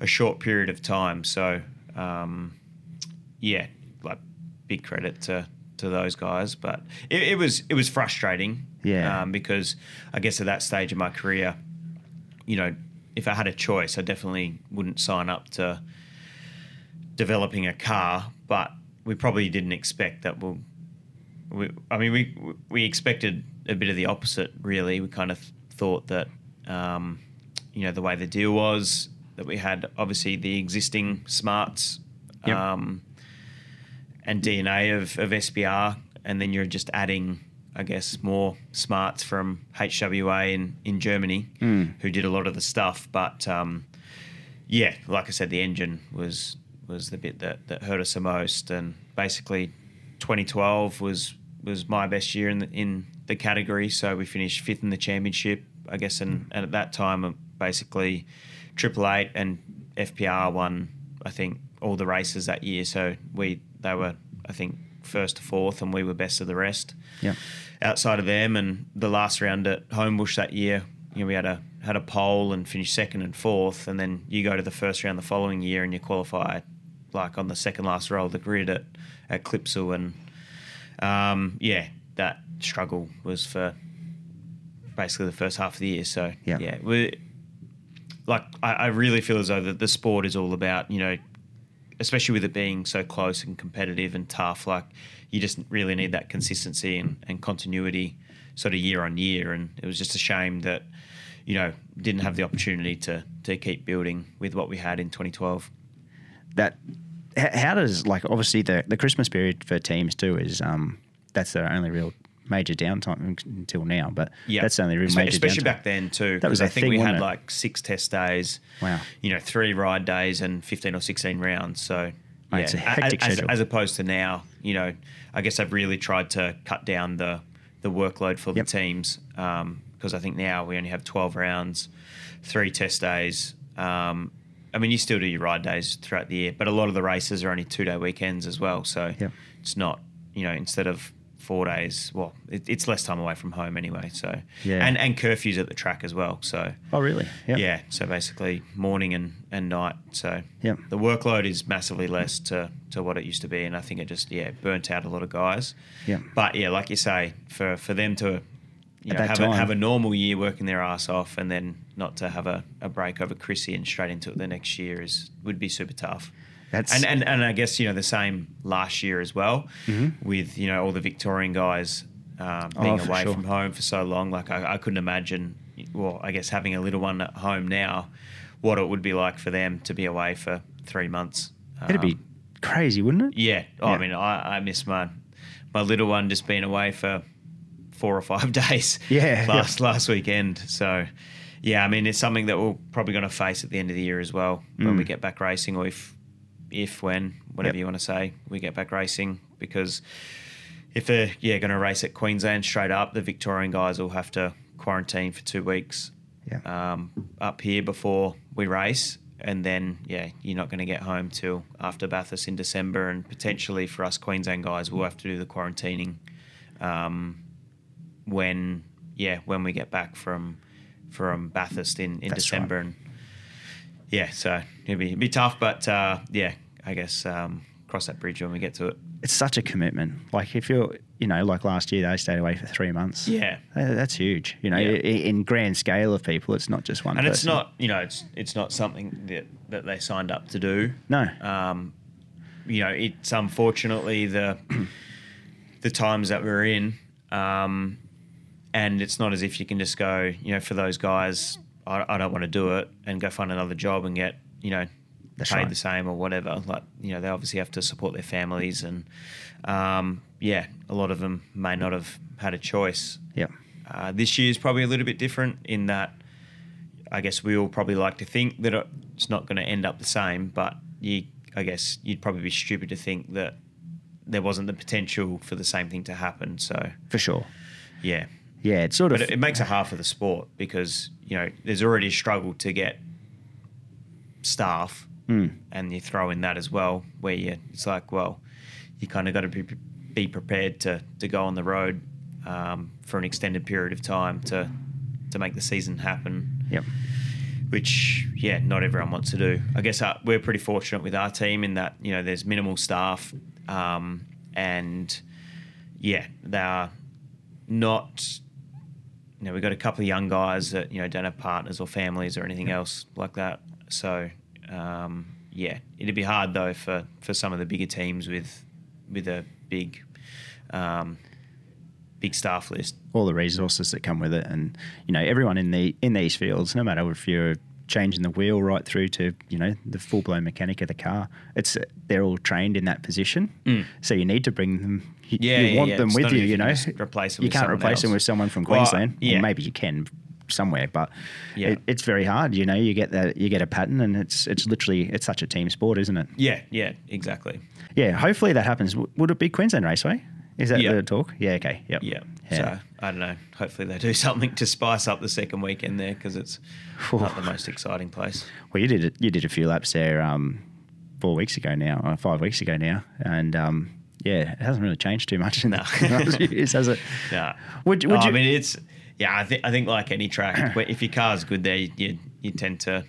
a short period of time. So, um, yeah, like big credit to, to those guys. But it, it was it was frustrating yeah. um, because I guess at that stage of my career, you know, if I had a choice, I definitely wouldn't sign up to developing a car. But we probably didn't expect that we'll we, – I mean, we we expected a bit of the opposite, really. We kind of thought that, um, you know, the way the deal was – that we had obviously the existing smarts yep. um, and D N A of, of S B R, and then you're just adding, I guess, more smarts from H W A in, in Germany mm. who did a lot of the stuff. But, um, yeah, like I said, the engine was was the bit that, that hurt us the most. And basically twenty twelve was was my best year in the, in the category, so we finished fifth in the championship. I guess, and, and at that time, basically, Triple Eight and F P R won, I think, all the races that year. So we they were, I think, first to fourth, and we were best of the rest. Yeah. Outside of them, and the last round at Homebush that year, you know, we had a had a pole and finished second and fourth, and then you go to the first round the following year and you qualify like on the second last roll of the grid at at Clipsal, and um, yeah, that struggle was for basically the first half of the year. So yeah, yeah we like I, I really feel as though that the sport is all about, you know, especially with it being so close and competitive and tough, like you just really need that consistency and, and continuity sort of year on year. And it was just a shame that, you know, didn't have the opportunity to to keep building with what we had in twenty twelve. That how does, like, obviously the, the Christmas period for teams too is um that's their only real major downtime until now, but yeah, that's the only real major especially downtime. Back then too, that was I think thing, we had it? Like six test days, wow, you know, three ride days and fifteen or sixteen rounds. So mate, yeah, it's a hectic as, schedule. As, as opposed to now, you know, I guess I've really tried to cut down the the workload for yep. the teams, um because I think now we only have twelve rounds, three test days. um I mean, you still do your ride days throughout the year, but a lot of the races are only two day weekends as well, so yep. it's not, you know, instead of four days, well, it, it's less time away from home anyway, so yeah. and and curfews at the track as well, so oh really yeah yeah so basically morning and and night, so yeah, the workload is massively less to to what it used to be, and I think it just yeah burnt out a lot of guys. Yeah, but yeah, like you say, for for them to, you know, have a, have a normal year working their ass off and then not to have a, a break over Chrissy and straight into it the next year is would be super tough. That's and, and and I guess, you know, the same last year as well, mm-hmm. with, you know, all the Victorian guys um, being oh, away sure. from home for so long. Like I, I couldn't imagine, well, I guess having a little one at home now, what it would be like for them to be away for three months. Um, It'd be crazy, wouldn't it? Yeah. Oh, yeah. I mean, I, I miss my my little one just being away for four or five days yeah, last yeah. last weekend. So, yeah, I mean, it's something that we're probably going to face at the end of the year as well mm. when we get back racing, or if... if, when, whatever yep. you want to say, we get back racing, because if they're yeah going to race at Queensland straight up, the Victorian guys will have to quarantine for two weeks yeah. um, up here before we race, and then, yeah, you're not going to get home till after Bathurst in December, and potentially for us Queensland guys, we'll have to do the quarantining um, when, yeah, when we get back from from Bathurst in, in December. Right. And yeah, so it'd be, it'd be tough, but uh, yeah, I guess um, cross that bridge when we get to it. It's such a commitment. Like if you're, you know, like last year they stayed away for three months. Yeah, that's huge. You know, yeah. in grand scale of people, it's not just one. And person. It's not, you know, it's it's not something that that they signed up to do. No. Um, you know, it's unfortunately the the times that we're in, um, and it's not as if you can just go, you know, for those guys, I don't want to do it and go find another job and get, you know, That's paid right. the same or whatever. Like, you know, they obviously have to support their families, and um, yeah, a lot of them may not have had a choice. Yeah. Uh, this year is probably a little bit different in that I guess we all probably like to think that it's not going to end up the same, but you, I guess you'd probably be stupid to think that there wasn't the potential for the same thing to happen. So for sure. Yeah. Yeah, it's sort of. But it, it makes a half of the sport, because, you know, there's already a struggle to get staff, mm. and you throw in that as well, where you it's like, well, you kind of got to be, be prepared to to go on the road um, for an extended period of time to to make the season happen. Yep. Which, yeah, not everyone wants to do. I guess our, we're pretty fortunate with our team in that, you know, there's minimal staff, um, and yeah, they are not. You know, we've got a couple of young guys that, you know, don't have partners or families or anything yeah. else like that. So, um, yeah, it'd be hard, though, for, for some of the bigger teams with with a big um, big staff list. All the resources that come with it, and, you know, everyone in the in these fields, no matter if you're changing the wheel right through to, you know, the full-blown mechanic of the car, it's they're all trained in that position. Mm. So you need to bring them. You, yeah, you want yeah, them with you, you know. You, replace them you can't replace else. them with someone from Queensland. Well, yeah. Or maybe you can somewhere, but yeah. it, it's very hard. You know, you get that, you get a pattern, and it's it's literally it's such a team sport, isn't it? Yeah, yeah, exactly. Yeah, hopefully that happens. Would it be Queensland Raceway? Is that yep. the talk? Yeah, okay. Yep. Yep. Yeah. So, I don't know. Hopefully they do something to spice up the second weekend there because it's Ooh. not the most exciting place. Well, you did a, you did a few laps there um, four weeks ago now, or five weeks ago now, and um, yeah, it hasn't really changed too much in no. that. It has it. No. Would, would oh, you, I mean, it's yeah. I think I think like any track, if your car's good there, you you, you tend to.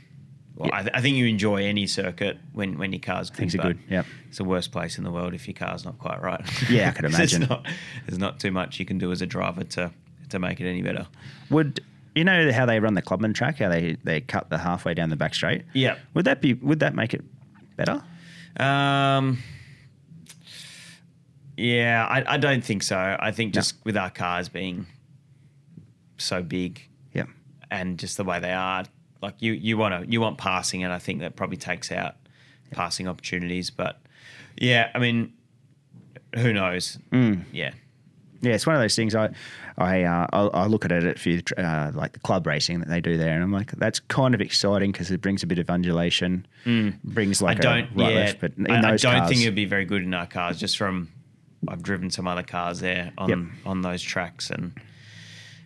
Well, yeah. I, th- I think you enjoy any circuit when, when your car's good. Things are good, yeah. It's the worst place in the world if your car's not quite right. Yeah, I could imagine. It's not, there's not too much you can do as a driver to to make it any better. Would you know how they run the Clubman track? How they, they cut the halfway down the back straight? Yeah. Would that be? Would that make it better? Um. Yeah, I, I don't think so. I think just no. with our cars being so big, yeah, and just the way they are. Like you, you want to, you want passing, and I think that probably takes out yeah. passing opportunities. But yeah, I mean, who knows? Mm. Yeah, yeah, it's one of those things. I, I, uh, I, I look at it at few, uh, like the club racing that they do there, and I'm like, that's kind of exciting because it brings a bit of undulation, mm. brings like I don't, a right yeah, left. But in I, those I don't cars, think it'd be very good in our cars. Just from I've driven some other cars there on yep. on those tracks, and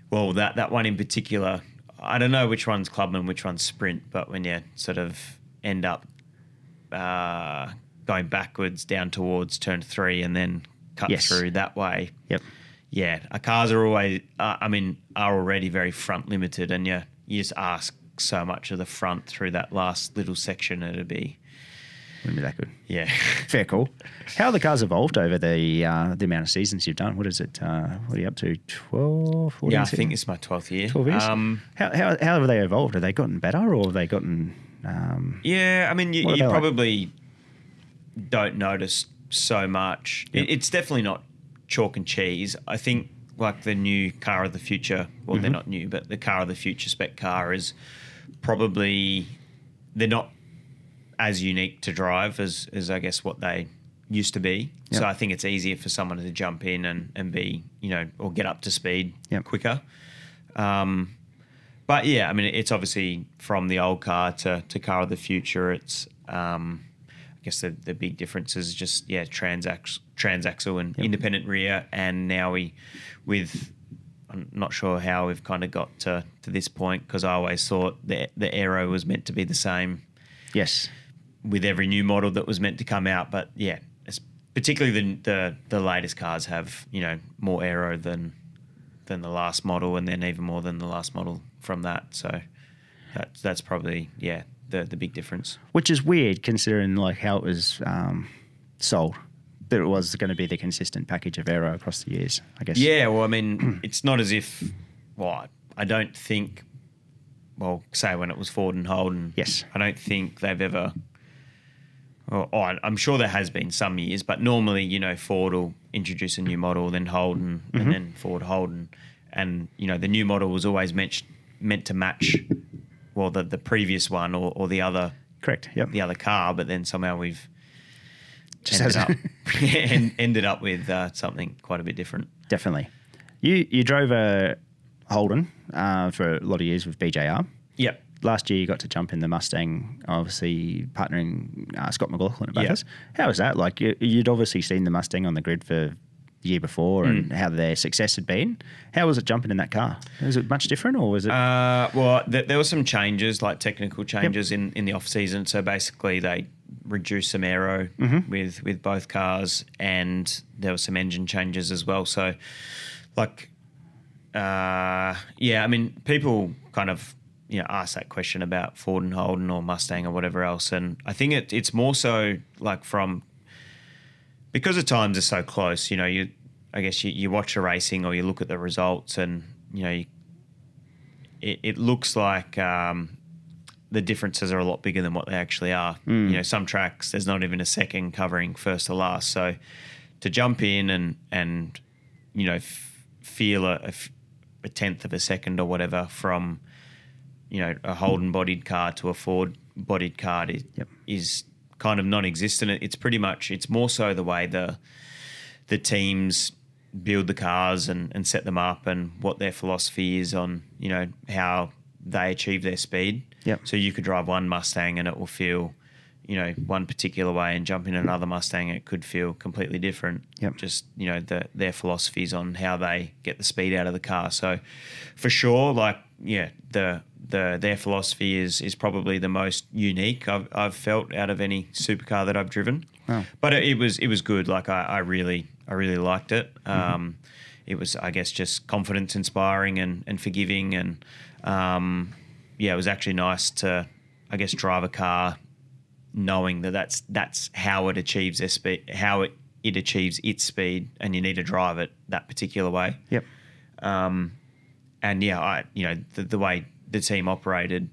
well, that that one in particular. I don't know which one's Clubman, which one's Sprint, but when you sort of end up uh, going backwards down towards turn three and then cut yes. through that way, yep, yeah, our cars are always, uh, I mean, are already very front limited, and you you just ask so much of the front through that last little section, it'd be wouldn't be that good. Yeah, fair call. How have the cars evolved over the uh, the amount of seasons you've done? What is it? Uh, what are you up to? Twelve? fourteen, yeah, I seven? think it's my twelfth year. Twelve years. Um, how, how how have they evolved? Have they gotten better, or have they gotten? Um, yeah, I mean, you, you probably like? don't notice so much. Yep. It, it's definitely not chalk and cheese. I think like the new car of the future. Well, mm-hmm. they're not new, but the car of the future spec car is probably they're not. as unique to drive as, as I guess what they used to be. Yep. So I think it's easier for someone to jump in and, and be, you know, or get up to speed yep. quicker. Um, but yeah, I mean, it's obviously from the old car to, to car of the future. It's, um, I guess the, the big difference is just, yeah, transax, transaxle and yep. independent rear. And now we, with, I'm not sure how we've kind of got to, to this point, because I always thought the the aero was meant to be the same. Yes. With every new model that was meant to come out, but yeah, it's particularly the, the the latest cars have, you know, more aero than than the last model, and then even more than the last model from that. So that's that's probably yeah the the big difference. Which is weird considering like how it was um, sold, that it was going to be the consistent package of aero across the years. I guess. Yeah, well, I mean, it's not as if. Well, I don't think. Well, say when it was Ford and Holden. Yes. I don't think they've ever. Oh, I'm sure there has been some years, but normally, you know, Ford will introduce a new model, then Holden, mm-hmm. and then Ford Holden. And, you know, the new model was always meant, meant to match, well, the, the previous one or, or the other correct, yep. the other car, but then somehow we've just ended, up, and ended up with uh, something quite a bit different. Definitely. You you drove a Holden uh, for a lot of years with B J R. Yep. Last year you got to jump in the Mustang, obviously partnering uh, Scott McLaughlin at Bathurst. Yep. How was that? Like you, you'd obviously seen the Mustang on the grid for the year before mm. and how their success had been. How was it jumping in that car? Was it much different or was it? Uh, well, th- there were some changes, like technical changes yep. in, in the off-season. So basically they reduced some aero mm-hmm. with, with both cars, and there were some engine changes as well. So like, uh, yeah, I mean, people kind of, you know, ask that question about Ford and Holden or Mustang or whatever else. And I think it, it's more so like from, because the times are so close, you know, you, I guess you, you watch the racing or you look at the results and, you know, you, it, it looks like um, the differences are a lot bigger than what they actually are. Mm. You know, some tracks, there's not even a second covering first to last. So to jump in and, and you know, f- feel a, a tenth of a second or whatever from, you know, a Holden-bodied car to a Ford-bodied car is, yep. is kind of non-existent. It's pretty much – it's more so the way the the teams build the cars and, and set them up and what their philosophy is on, you know, how they achieve their speed. Yep. So you could drive one Mustang and it will feel, you know, one particular way and jump in another Mustang, it could feel completely different. Yep. Just, you know, the, their philosophies on how they get the speed out of the car. So for sure, like, yeah, the the their philosophy is is probably the most unique I've I've felt out of any supercar that I've driven. Wow. But it, it was it was good. Like I, I really I really liked it. Um, mm-hmm. It was, I guess, just confidence inspiring and and forgiving, and um, yeah, it was actually nice to, I guess, drive a car knowing that that's that's how it achieves their speed, how it it achieves its speed, and you need to drive it that particular way. Yep. Um, and yeah, I you know the, the way the team operated,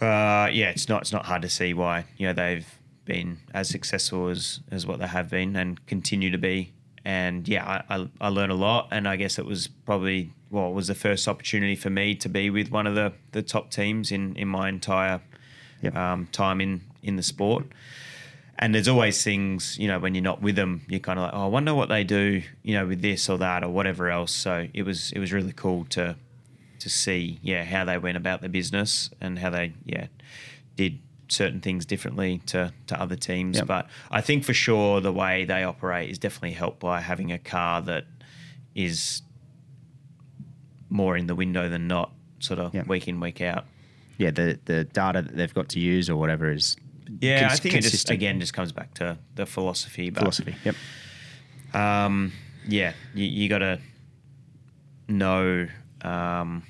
uh, yeah, it's not it's not hard to see why, you know, they've been as successful as as what they have been and continue to be. And yeah, I, I, I learned a lot, and I guess it was probably, well, it was the first opportunity for me to be with one of the, the top teams in, in my entire yep. um, time in, in the sport. And there's always things, you know, when you're not with them, you're kind of like, oh, I wonder what they do, you know, with this or that or whatever else. So it was it was really cool to to see, yeah, how they went about their business and how they, yeah, did certain things differently to, to other teams. Yep. But I think for sure the way they operate is definitely helped by having a car that is more in the window than not, sort of yep. week in, week out. Yeah, the the data that they've got to use or whatever is yeah, cons- I think consistent. It just, again, just comes back to the philosophy. But, philosophy, yep. Um, yeah, you, you got to know um,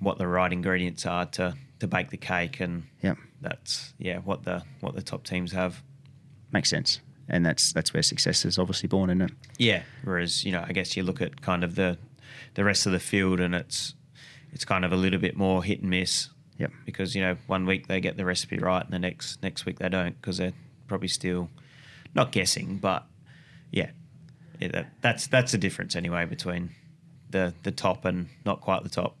what the right ingredients are to, to bake the cake, and yep. that's yeah what the what the top teams have. Makes sense, and that's that's where success is obviously born, isn't it? Yeah. Whereas, you know, I guess you look at kind of the the rest of the field, and it's it's kind of a little bit more hit and miss. Yep. Because, you know, one week they get the recipe right, and the next next week they don't, because they're probably still not guessing. But yeah, yeah that, that's that's the difference anyway between the the top and not quite the top.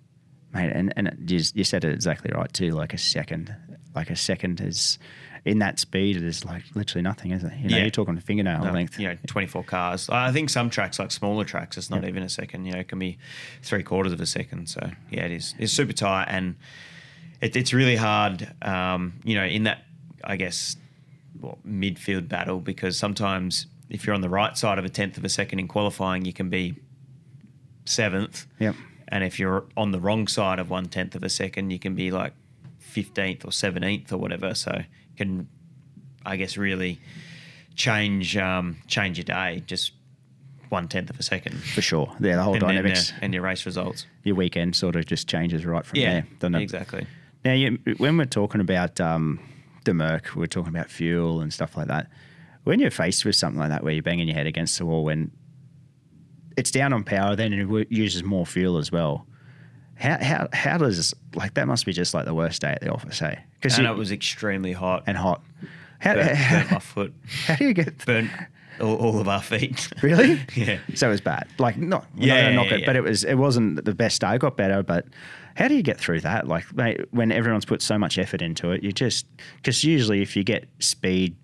Mate, and, and you, you said it exactly right too, like a second. Like a second is, in that speed, it is like literally nothing, isn't it? You know, yeah. You're talking fingernail no, length. You know, twenty-four cars. I think some tracks, like smaller tracks, it's not yep. even a second. You know, it can be three quarters of a second. So, yeah, it is. It's super tight, and it, it's really hard, um, you know, in that, I guess, well, midfield battle, because sometimes if you're on the right side of a tenth of a second in qualifying, you can be seventh. Yep. And if you're on the wrong side of one tenth of a second, you can be like fifteenth or seventeenth or whatever. So it can, I guess, really change um, change your day, just one tenth of a second. For sure. Yeah, the whole and dynamics. Then, uh, and your race results. Your weekend sort of just changes right from yeah, there. Doesn't it? Exactly. Now, you, when we're talking about um, the Merc, we're talking about fuel and stuff like that. When you're faced with something like that where you're banging your head against the wall when it's down on power, then it uses more fuel as well. How how how does, like, that must be just like the worst day at the office, hey? Because it was extremely hot and hot. How, burnt, how, burnt my foot. How do you get th- burnt all, all of our feet? Really? Yeah. So it was bad. Like not yeah, not gonna knock yeah, it, yeah. but it was it wasn't the best day. It got better, but how do you get through that? Like, mate, when everyone's put so much effort into it, you just because usually if you get speed,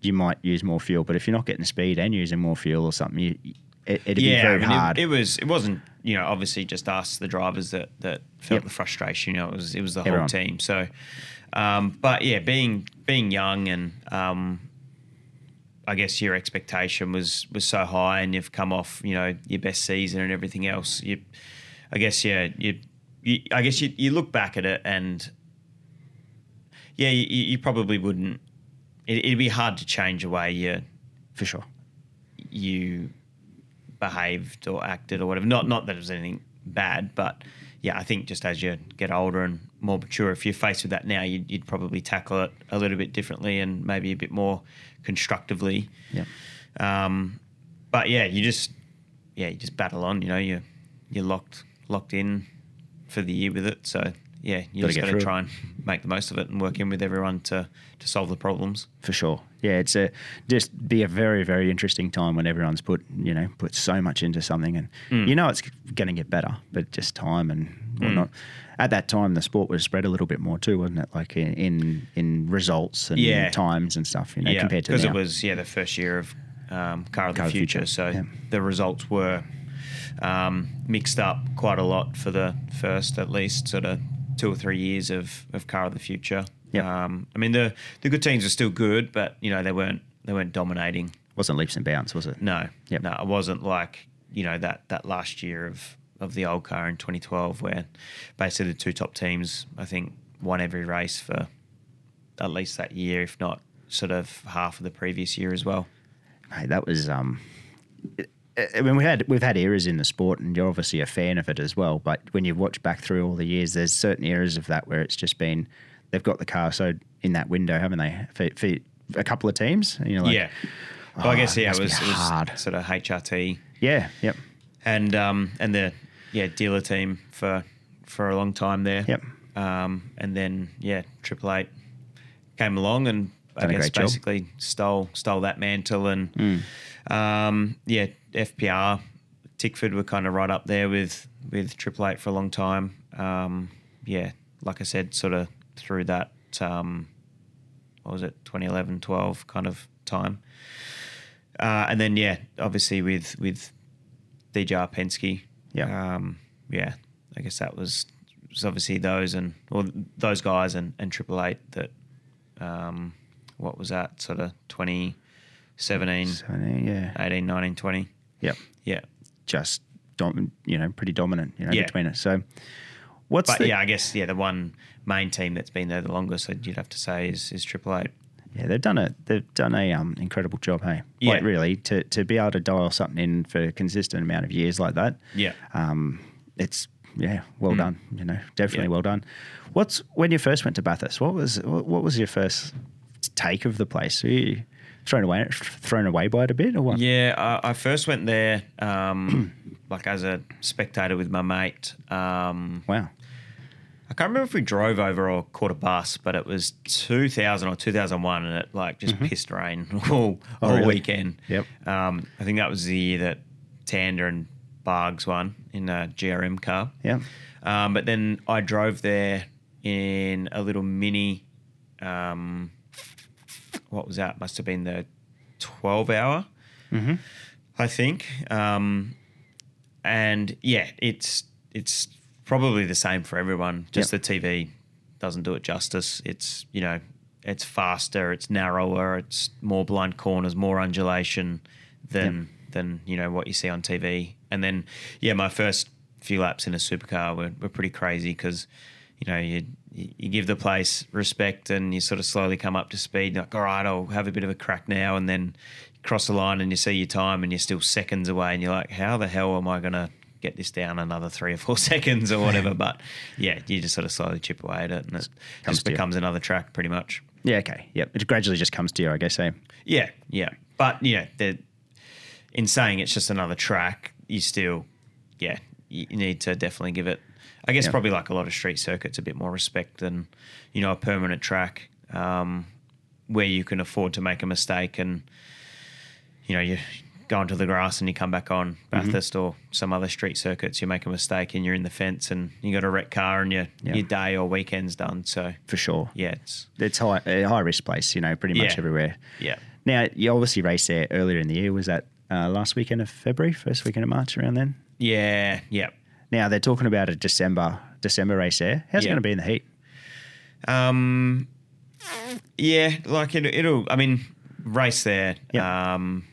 you might use more fuel, but if you're not getting speed and using more fuel or something, you. It, it'd yeah, be very I mean, hard. It, it was. It wasn't. You know, obviously, just us, the drivers that that felt yep. the frustration. You know, it was. It was the Everyone. whole team. So, um, but yeah, being being young and um, I guess your expectation was was so high, and you've come off, you know, your best season and everything else. You, I guess, yeah. You, you I guess you, you look back at it and yeah, you, you probably wouldn't. It, it'd be hard to change the way you, for sure, you. behaved or acted or whatever. Not not that it was anything bad, but yeah, I think just as you get older and more mature, if you're faced with that now, you'd, you'd probably tackle it a little bit differently and maybe a bit more constructively. Yeah. Um, but yeah, you just yeah you just battle on. You know, you you're locked locked in for the year with it. So yeah, you gotta just got to try and make the most of it and work in with everyone to to solve the problems. For sure. Yeah, it's a just be a very, very interesting time when everyone's put, you know, put so much into something, and mm. you know it's going to get better, but just time and whatnot. Mm. At that time, the sport was spread a little bit more too, wasn't it? Like in in, in results and yeah. times and stuff, you know, yeah. compared to now. Because it was yeah the first year of um, Car of the Car Future, Future, so yeah. the results were um, mixed up quite a lot for the first at least sort of two or three years of of Car of the Future. Yep. Um, I mean, the the good teams are still good, but you know they weren't they weren't dominating. Wasn't leaps and bounds, was it? No, yep. no, it wasn't like you know that that last year of of the old car in twenty twelve, where basically the two top teams I think won every race for at least that year, if not sort of half of the previous year as well. Mate, that was. Um, it, I mean, we had we've had eras in the sport, and you're obviously a fan of it as well. But when you watch back through all the years, there's certain eras of that where it's just been they've got the car so in that window, haven't they? For, for a couple of teams, and you're like, yeah. Oh, well, I guess yeah, it, it, was, it was sort of H R T. Yeah, yep. And um and the yeah dealer team for for a long time there. Yep. Um and then yeah, Triple Eight came along and Done I guess basically job. stole stole that mantle and mm. um yeah. F P R, Tickford were kind of right up there with with Triple Eight for a long time. Um, yeah, like I said, sort of through that, um, what was it, twenty eleven, twelve kind of time. Uh, and then, yeah, obviously with with D J R Penske. Yeah. Um, yeah, I guess that was, was obviously those and well, those guys and, and Triple Eight that, um, what was that, sort of twenty seventeen, seventeen, yeah. eighteen, nineteen, twenty. Yep. Yeah. Just, dom- you know, pretty dominant, you know, yeah. between us. So what's but the... yeah, I guess, yeah, the one main team that's been there the longest, you'd have to say, is, is Triple Eight. Yeah, they've done a they've done a um incredible job, hey? Yeah. Like, really, to, to be able to dial something in for a consistent amount of years like that. Yeah. Um, it's, yeah, well mm. done, you know, definitely yeah. well done. What's, when you first went to Bathurst, what was, what was your first take of the place? Were you... Thrown away, thrown away by it a bit, or what? Yeah, I, I first went there um, like as a spectator with my mate. Um, wow, I can't remember if we drove over or caught a bus, but it was two thousand or two thousand one, and it like just mm-hmm. pissed rain all, all oh, really? weekend. Yep. Um, I think that was the year that Tander and Bargs won in a G R M car. Yeah. Um, but then I drove there in a little mini. Um, What was that? Must have been the twelve hour, mm-hmm. I think. Um, and yeah, it's it's probably the same for everyone. Just yep. the T V doesn't do it justice. It's you know, it's faster, it's narrower, it's more blind corners, more undulation than yep. than you know what you see on T V. And then yeah, my first few laps in a supercar were were pretty crazy because you know you. You give the place respect and you sort of slowly come up to speed. Like, all right, I'll have a bit of a crack now, and then you cross the line and you see your time and you're still seconds away and you're like, how the hell am I going to get this down another three or four seconds or whatever? But, yeah, you just sort of slowly chip away at it and it comes just becomes you. Another track pretty much. Yeah, okay. Yep. It gradually just comes to you, I guess, eh? Yeah, yeah. But, you know, in saying it's just another track, you still, yeah, you need to definitely give it, I guess yep. probably like a lot of street circuits, a bit more respect than, you know, a permanent track um, where you can afford to make a mistake and, you know, you go onto the grass and you come back on Bathurst mm-hmm. or some other street circuits, you make a mistake and you're in the fence and you got a wrecked car and your yeah. your day or weekend's done. So for sure. Yeah. It's, it's high, a high-risk place, you know, pretty much yeah. everywhere. Yeah. Now, you obviously raced there earlier in the year. Was that uh, last weekend of February, first weekend of March around then? Yeah, yeah. Now, they're talking about a December December race there. How's yeah. it going to be in the heat? Um, yeah, like it, it'll, I mean, race there. Yep. Um,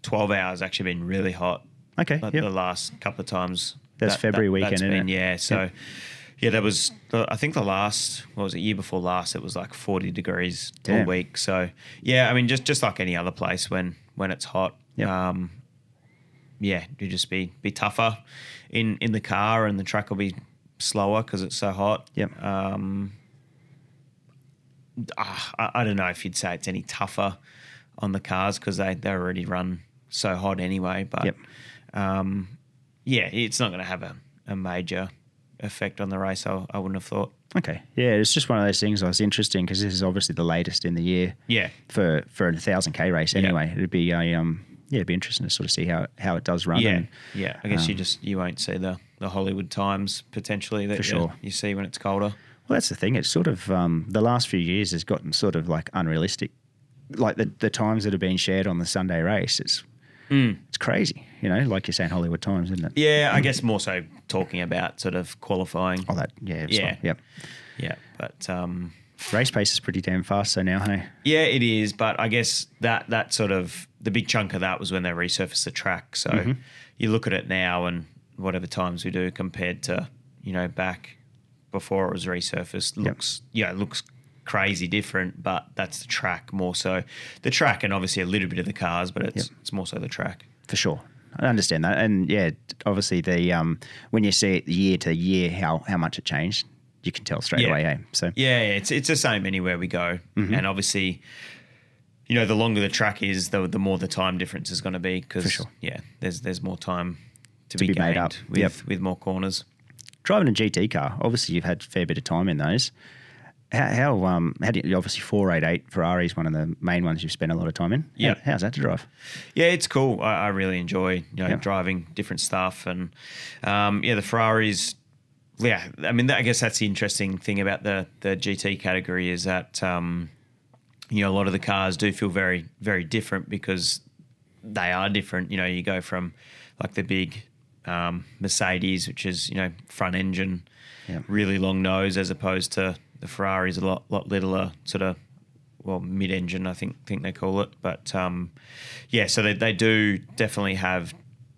twelve hours actually been really hot. Okay. Like yep. the last couple of times. That's that, February that, weekend, that's isn't been, it? Yeah. So, yep. yeah, that was, I think the last, what was it, year before last, it was like forty degrees Damn. all week. So, yeah, I mean, just, just like any other place when, when it's hot. Yep. Um, yeah, you just be be tougher in, in the car and the track will be slower because it's so hot. Yep. Um, I, I don't know if you'd say it's any tougher on the cars because they, they already run so hot anyway. But, yep. um, yeah, it's not going to have a, a major effect on the race, I, I wouldn't have thought. Okay. Yeah, it's just one of those things. I was interesting because this is obviously the latest in the year Yeah. for, for a one thousand K race anyway. Yep. It would be a... Um, Yeah, it'd be interesting to sort of see how, how it does run. Yeah, and, yeah. I guess um, you just you won't see the, the Hollywood times potentially that for sure. you, you see when it's colder. Well, that's the thing. It's sort of um, the last few years has gotten sort of like unrealistic. Like the, the times that have been shared on the Sunday race, it's Mm. It's crazy, you know, like you're saying, Hollywood Times, isn't it? Yeah, I guess more so talking about sort of qualifying. Oh, that, yeah. Yeah. Like, yep. Yeah, but... Um, race pace is pretty damn fast, so now, hey? Yeah, it is, but I guess that that sort of... The big chunk of that was when they resurfaced the track, so mm-hmm. you look at it now and whatever times we do compared to, you know, back before it was resurfaced, looks, yep. yeah, it looks crazy different, but that's the track more so. The track and obviously a little bit of the cars, but it's yep. it's more so the track. For sure. I understand that. And, yeah, obviously the um, when you see it year to year how, how much it changed, you can tell straight yeah. away, eh? So yeah, it's it's the same anywhere we go. Mm-hmm. And obviously, you know, the longer the track is, the the more the time difference is going to be because, sure. yeah, there's there's more time to, to be, be gained made up. With, yep. with more corners. Driving a G T car, obviously you've had a fair bit of time in those. How, how um how do you, obviously four eighty-eight Ferrari is one of the main ones you've spent a lot of time in. Yeah, how, how's that to drive? Yeah, it's cool. I, I really enjoy you know yep. driving different stuff and um yeah the Ferraris. Yeah, I mean that, I guess that's the interesting thing about the the G T category is that um you know a lot of the cars do feel very very different because they are different. You know, you go from like the big um, Mercedes, which is you know front engine, yep. really long nose, as opposed to the Ferrari's a lot lot littler, sort of, well, mid-engine, I think think they call it. But, um, yeah, so they, they do definitely have,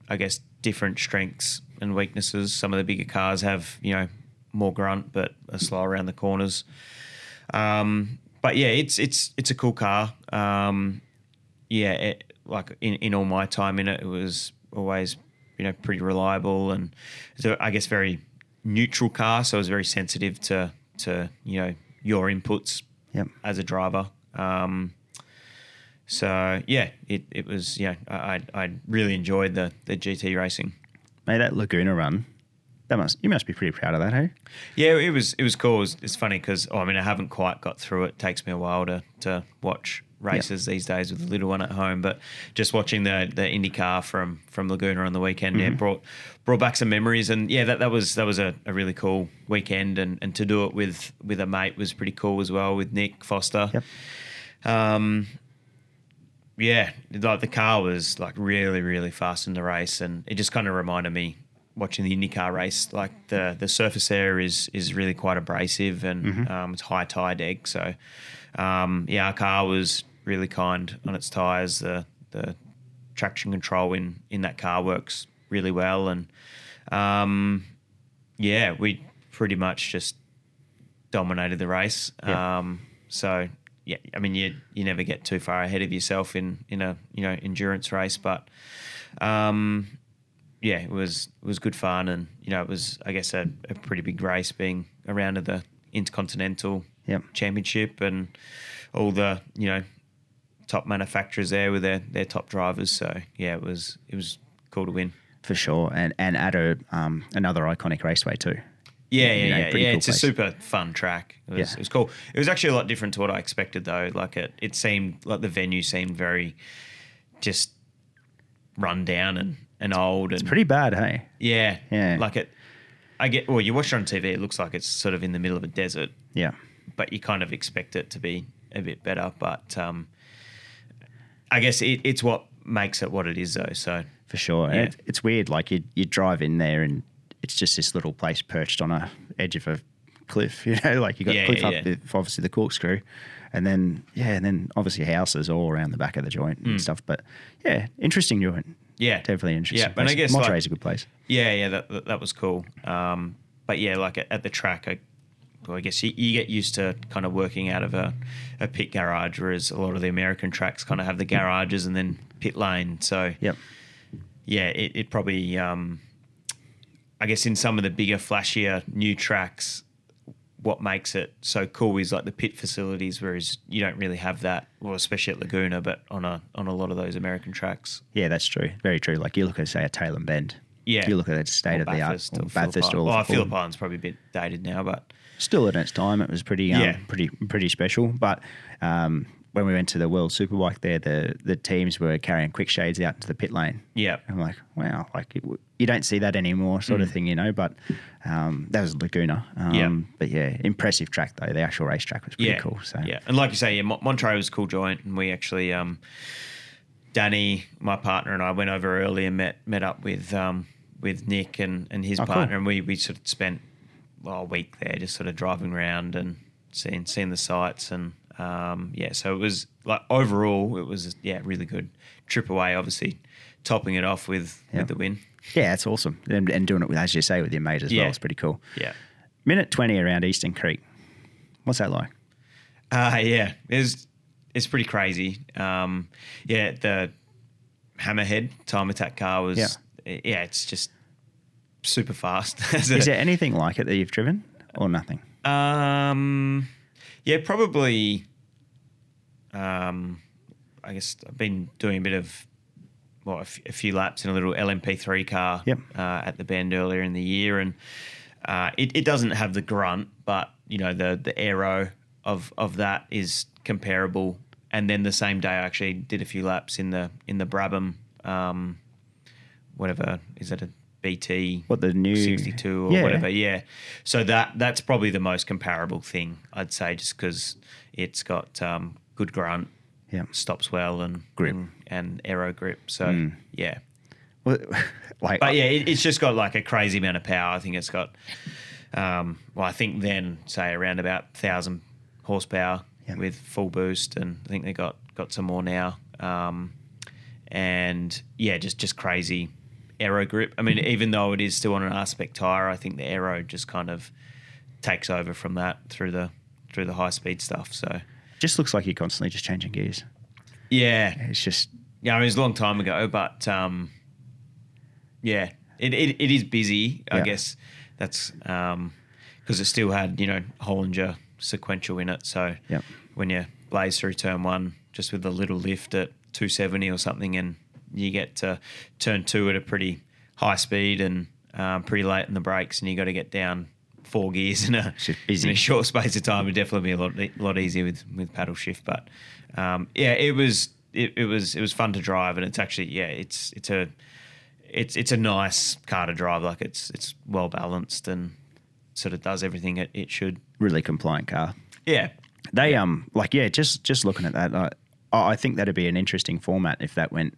I guess, different strengths and weaknesses. Some of the bigger cars have, you know, more grunt but are slow around the corners. Um, but, yeah, it's it's it's a cool car. Um, yeah, it, like in, in all my time in it, it was always, you know, pretty reliable and, it's a, I guess, very neutral car, so it was very sensitive to – to you know your inputs yep. as a driver, um, so yeah, it it was yeah I I really enjoyed the the G T racing. Mate, that Laguna run, that must you must be pretty proud of that, hey? Yeah, it was it was cool. It was, it's funny because oh, I mean I haven't quite got through it. It takes me a while to to watch races yep. these days with the little one at home, but just watching the the IndyCar from from Laguna on the weekend mm-hmm. yeah, brought brought back some memories. And yeah, that, that was that was a, a really cool weekend, and, and to do it with with a mate was pretty cool as well, with Nick Foster. Yep. Um, yeah, like the car was like really really fast in the race, and it just kind of reminded me watching the IndyCar race. Like the the surface area is is really quite abrasive, and mm-hmm. um, it's high tire deg, so. Um, yeah, our car was really kind on its tyres. The the traction control in, in that car works really well, and um, yeah, we pretty much just dominated the race. Yeah. Um, so yeah, I mean you you never get too far ahead of yourself in, in a you know endurance race, but um, yeah, it was it was good fun, and you know it was I guess a, a pretty big race being around at the Intercontinental. Yep. Championship, and all the you know top manufacturers there with their, their top drivers. So yeah, it was it was cool to win for sure, and and at a um, another iconic raceway too. Yeah, yeah, you know, yeah. yeah cool it's place. A super fun track. It was, yeah. it was cool. It was actually a lot different to what I expected though. Like it, it seemed like the venue seemed very just run down and, and old. And, it's pretty bad, hey? Yeah, yeah. Like it, I get. Well, you watch it on T V. It looks like it's sort of in the middle of a desert. Yeah. But you kind of expect it to be a bit better. But um, I guess it, it's what makes it what it is, though. So for sure, yeah. it, it's weird. Like you, you drive in there, and it's just this little place perched on a edge of a cliff. You know, like you got yeah, a cliff yeah, up, yeah. The, obviously the corkscrew, and then yeah, and then obviously houses all around the back of the joint mm. and stuff. But yeah, interesting joint. Yeah, definitely interesting. Yeah, but I guess Monterey's like, a good place. Yeah, yeah, that that, that was cool. Um, but yeah, like at, at the track, I. Well, I guess you, you get used to kind of working out of a, a pit garage, whereas a lot of the American tracks kind of have the garages and then pit lane. So, yep. yeah, it, it probably, um, I guess in some of the bigger, flashier new tracks, what makes it so cool is like the pit facilities, whereas you don't really have that, well, especially at Laguna, but on a on a lot of those American tracks. Yeah, that's true. Very true. Like you look at, say, a Tail and Bend. Yeah. If you look at that state or of Bathurst, the art. Or Bathurst. Or, well, Phillip Island's probably a bit dated now, but... Still at its time, it was pretty um, yeah. pretty pretty special. But um, when we went to the World Superbike there, the the teams were carrying quick shades out into the pit lane. Yeah. I'm like, wow, like it, you don't see that anymore sort mm. of thing, you know, but um, that was Laguna. Um, yeah. But, yeah, impressive track though. The actual racetrack was pretty yeah. cool. So yeah, and like you say, yeah, Monterey was a cool joint, and we actually um, – Danny, my partner, and I went over early and met met up with um, with Nick and, and his oh, partner, cool. and we, we sort of spent well, a week there just sort of driving around and seeing seeing the sights and um, yeah. So it was like overall it was yeah really good. Triple A obviously topping it off with, yeah. with the win. Yeah, that's awesome, and, and doing it with, as you say, with your mate as yeah. well. It's pretty cool. Yeah, minute twenty around Eastern Creek. What's that like? Uh, yeah, it's it's pretty crazy. Um, yeah, the Hammerhead time attack car was. Yeah, yeah it's just super fast. Is there anything like it that you've driven, or nothing? Um, yeah, probably. Um, I guess I've been doing a bit of. Well, a, f- a few laps in a little L M P three car yep. uh, at the Bend earlier in the year, and uh, it, it doesn't have the grunt, but you know the the aero of of that is comparable. And then the same day, I actually did a few laps in the in the Brabham, um, whatever is that a B T? What the new sixty-two or yeah. whatever? Yeah. So that that's probably the most comparable thing I'd say, just because it's got um, good grunt. Yeah, stops well and grip and, and aero grip. So mm. yeah, well, like, but yeah, it, it's just got like a crazy amount of power. I think it's got, um, well, I think then say around about thousand horsepower yeah. with full boost, and I think they got got some more now. Um, and yeah, just just crazy aero grip. I mean, even though it is still on an R-spec tire, I think the aero just kind of takes over from that through the through the high speed stuff. So. Just looks like you're constantly just changing gears. Yeah. It's just... Yeah, I mean, it was a long time ago, but, um, yeah, it, it it is busy, I yeah. guess. That's um, because it still had, you know, Hollinger sequential in it. So yep. when you blaze through turn one, just with a little lift at two seventy or something, and you get to turn two at a pretty high speed and um, pretty late in the brakes, and you got to get down... Four gears in a, in a short space of time would definitely be a lot a lot easier with, with paddle shift. But um, yeah, it was it, it was it was fun to drive, and it's actually yeah, it's it's a it's it's a nice car to drive. Like it's it's well balanced and sort of does everything it, it should. Really compliant car. Yeah, they yeah. um like yeah, just just looking at that, like, oh, I think that'd be an interesting format if that went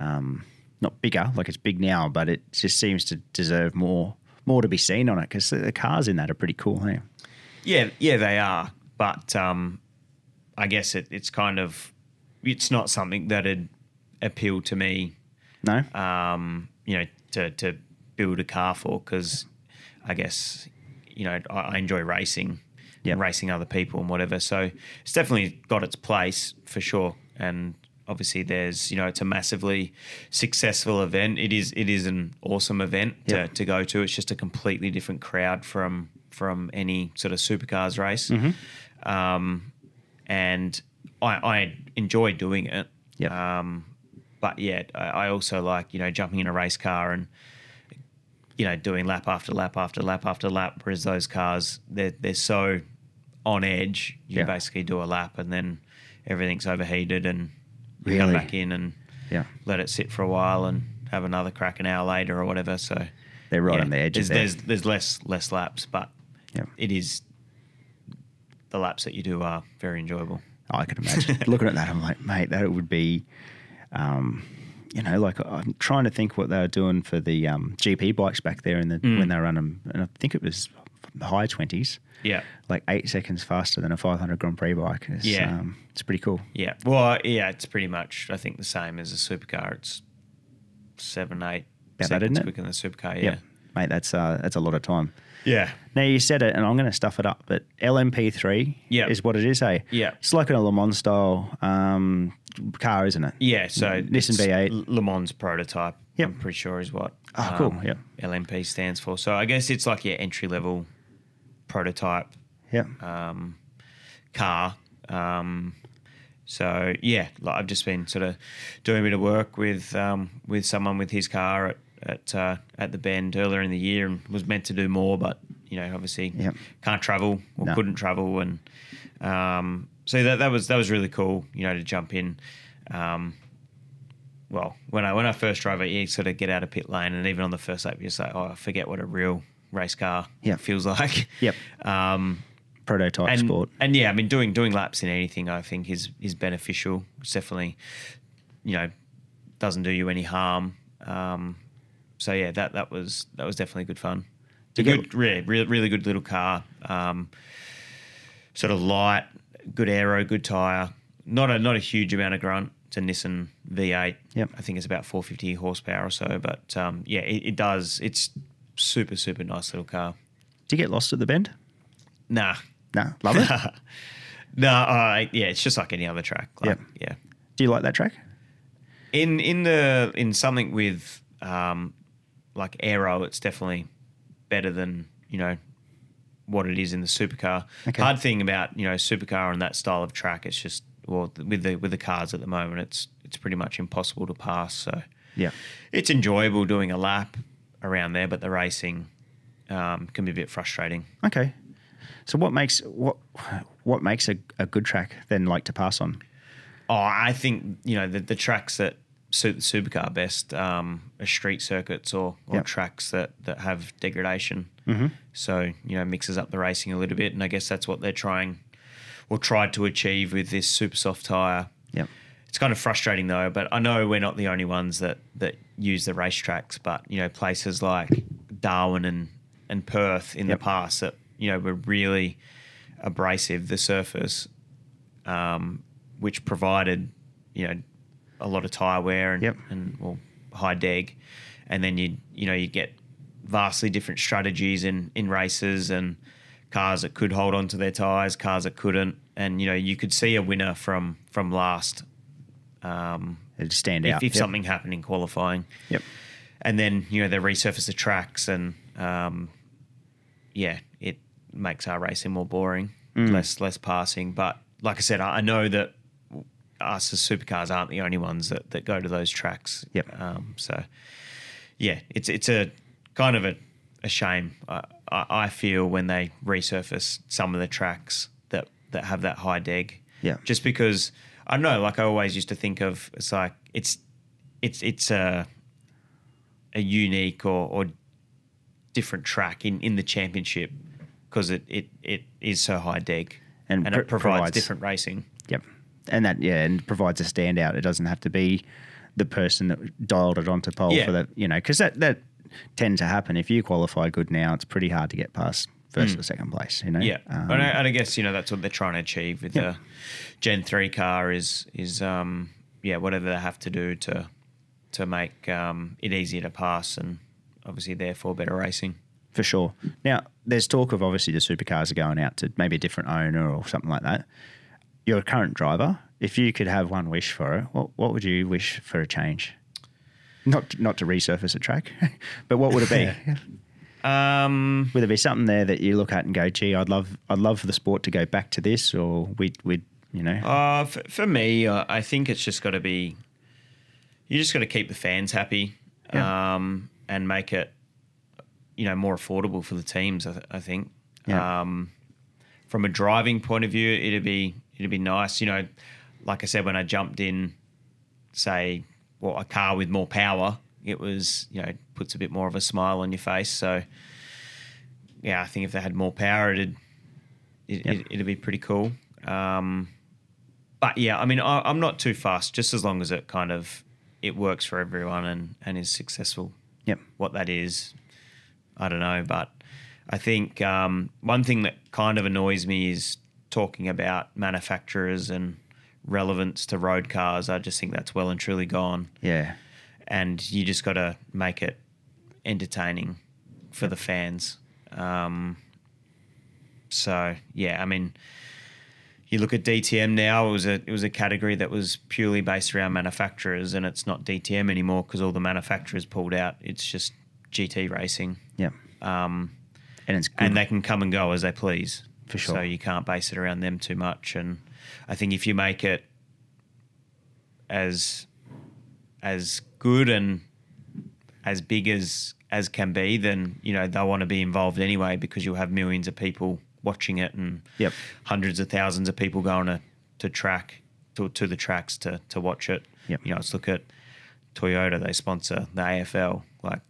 um not bigger, like it's big now, but it just seems to deserve more. More to be seen on it, because the cars in that are pretty cool, hey? Yeah, yeah, they are. But um, I guess it, it's kind of it's not something that'd appeal to me. No, um, you know, to to build a car for, because I guess you know I, I enjoy racing, yep. racing other people and whatever. So it's definitely got its place for sure. And obviously, there's you know it's a massively successful event. It is it is an awesome event yep. to, to go to. It's just a completely different crowd from from any sort of supercars race, mm-hmm. um, and I, I enjoy doing it. Yep. Um, but yeah, I, I also like you know jumping in a race car and you know doing lap after lap after lap after lap. Whereas those cars, they're they're so on edge. You yeah. basically do a lap and then everything's overheated and Really? Come back in and yeah. let it sit for a while and have another crack an hour later or whatever. So they're right yeah, on the edge. There's, there's there's less less laps, but yeah. it is the laps that you do are very enjoyable. Oh, I can imagine. Looking at that, I'm like, mate, that would be, um, you know, like I'm trying to think what they were doing for the um, G P bikes back there in the mm. when they run them, and I think it was high twenties. Yeah, like eight seconds faster than a five hundred Grand Prix bike. It's, yeah, um, it's pretty cool. Yeah, well, yeah, it's pretty much I think the same as a supercar. It's seven, eight About seconds that, quicker than a supercar. Yeah, yep. Mate, that's uh, that's a lot of time. Yeah. Now you said it, and I'm going to stuff it up, but L M P three yep. is what it is, eh? Yeah. It's like a Le Mans style um, car, isn't it? Yeah. So Nissan V eight, Le Mans prototype. Yep. I'm pretty sure is what. Oh, um, cool. Yeah. L M P stands for. So I guess it's like your yeah, entry level. Prototype yeah. um, car. Um, so, yeah, like I've just been sort of doing a bit of work with um, with someone with his car at at, uh, at the Bend earlier in the year, and was meant to do more, but, you know, obviously yeah. can't travel or no. couldn't travel. And um, so that that was that was really cool, you know, to jump in. Um, well, when I when I first drove it, you sort of get out of pit lane, and even on the first lap, you're just like, oh, I forget what a real – race car yep. feels like. Yep. Um, Prototype and, sport. And, yeah, I mean, doing doing laps in anything I think is is beneficial. It's definitely you know, doesn't do you any harm. Um, so yeah, that that was that was definitely good fun. It's a good, really, really good little car. Um, sort of light, good aero, good tyre. Not a not a huge amount of grunt. It's a Nissan V eight. Yep. I think it's about four hundred fifty horsepower or so. But um, yeah, it, it does. It's super, super nice little car. Do you get lost at the Bend? Nah. Nah, love it? No, uh, yeah, it's just like any other track. Like, yep. Yeah. Do you like that track? In in the in something with um, like aero, it's definitely better than, you know, what it is in the supercar. Okay. Hard thing about, you know, supercar and that style of track, it's just, well, with the with the cars at the moment, it's it's pretty much impossible to pass. So yeah, it's enjoyable doing a lap around there, but the racing um, can be a bit frustrating. Okay. So what makes what what makes a, a good track then, like, to pass on? Oh, I think, you know, the, the tracks that suit the supercar best um, are street circuits or, or yep. tracks that, that have degradation. Mm-hmm. So, you know, mixes up the racing a little bit, and I guess that's what they're trying or tried to achieve with this super soft tyre. Yep. It's kind of frustrating though, but I know we're not the only ones that, that use the racetracks, but, you know, places like Darwin and, and Perth in yep. the past that, you know, were really abrasive, the surface, um, which provided, you know, a lot of tyre wear and, yep. and well, high deg. And then, you you know, you get vastly different strategies in, in races, and cars that could hold on to their tyres, cars that couldn't. And, you know, you could see a winner from, from last. Um, It'd stand if, out. If yep. something happened in qualifying. Yep. And then, you know, they resurface the tracks and, um, yeah, it makes our racing more boring, mm. less less passing. But like I said, I, I know that us as supercars aren't the only ones that, that go to those tracks. Yep. Um, so, yeah, it's it's a kind of a, a shame, I, I, I feel, when they resurface some of the tracks that, that have that high deg. Yeah. Just because, I don't know, like I always used to think of, it's like it's it's it's a, a unique or, or different track in, in the championship because it, it, it is so high deg and, and it pr- provides, provides different racing. Yep. And that, yeah, and provides a standout. It doesn't have to be the person that dialed it onto pole yeah. for that, you know, because that, that tends to happen. If you qualify good now, it's pretty hard to get past first mm. or second place, you know. Yeah. Um, and, I, and I guess, you know, that's what they're trying to achieve with yeah. the Gen three car is, is um yeah, whatever they have to do to to make um, it easier to pass and obviously therefore better racing. For sure. Now, there's talk of obviously the supercars are going out to maybe a different owner or something like that. Your current driver, if you could have one wish for it, what, what would you wish for a change? Not not to resurface a track, but what would it be? um, would there be something there that you look at and go, "Gee, I'd love I'd love for the sport to go back to this," or we'd we'd you know? Uh, for, for me, uh, I think it's just got to be. You just got to keep the fans happy, yeah. um, and make it, you know, more affordable for the teams. I, th- I think. Yeah. Um, from a driving point of view, it'd be. It'd be nice, you know, like I said, when I jumped in, say, well, a car with more power, it was, you know, it puts a bit more of a smile on your face. So, yeah, I think if they had more power, it'd, it, yep. it, it'd be pretty cool. Um, but, yeah, I mean, I, I'm not too fussed, just as long as it kind of it works for everyone and, and is successful. Yep. What that is, I don't know. But I think um, one thing that kind of annoys me is talking about manufacturers and relevance to road cars. I just think that's well and truly gone. Yeah. And you just got to make it entertaining for the fans. Um, so, yeah, I mean, you look at D T M now, it was a, it was a category that was purely based around manufacturers, and it's not D T M anymore because all the manufacturers pulled out. It's just G T racing. Yeah. Um, and it's good. And they can come and go as they please. For sure. So you can't base it around them too much, and I think if you make it as as good and as big as as can be, then, you know, they'll want to be involved anyway because you'll have millions of people watching it and yep. hundreds of thousands of people going to, to track to to the tracks to to watch it. Yep. You know, let's look at Toyota. They sponsor the A F L. Like,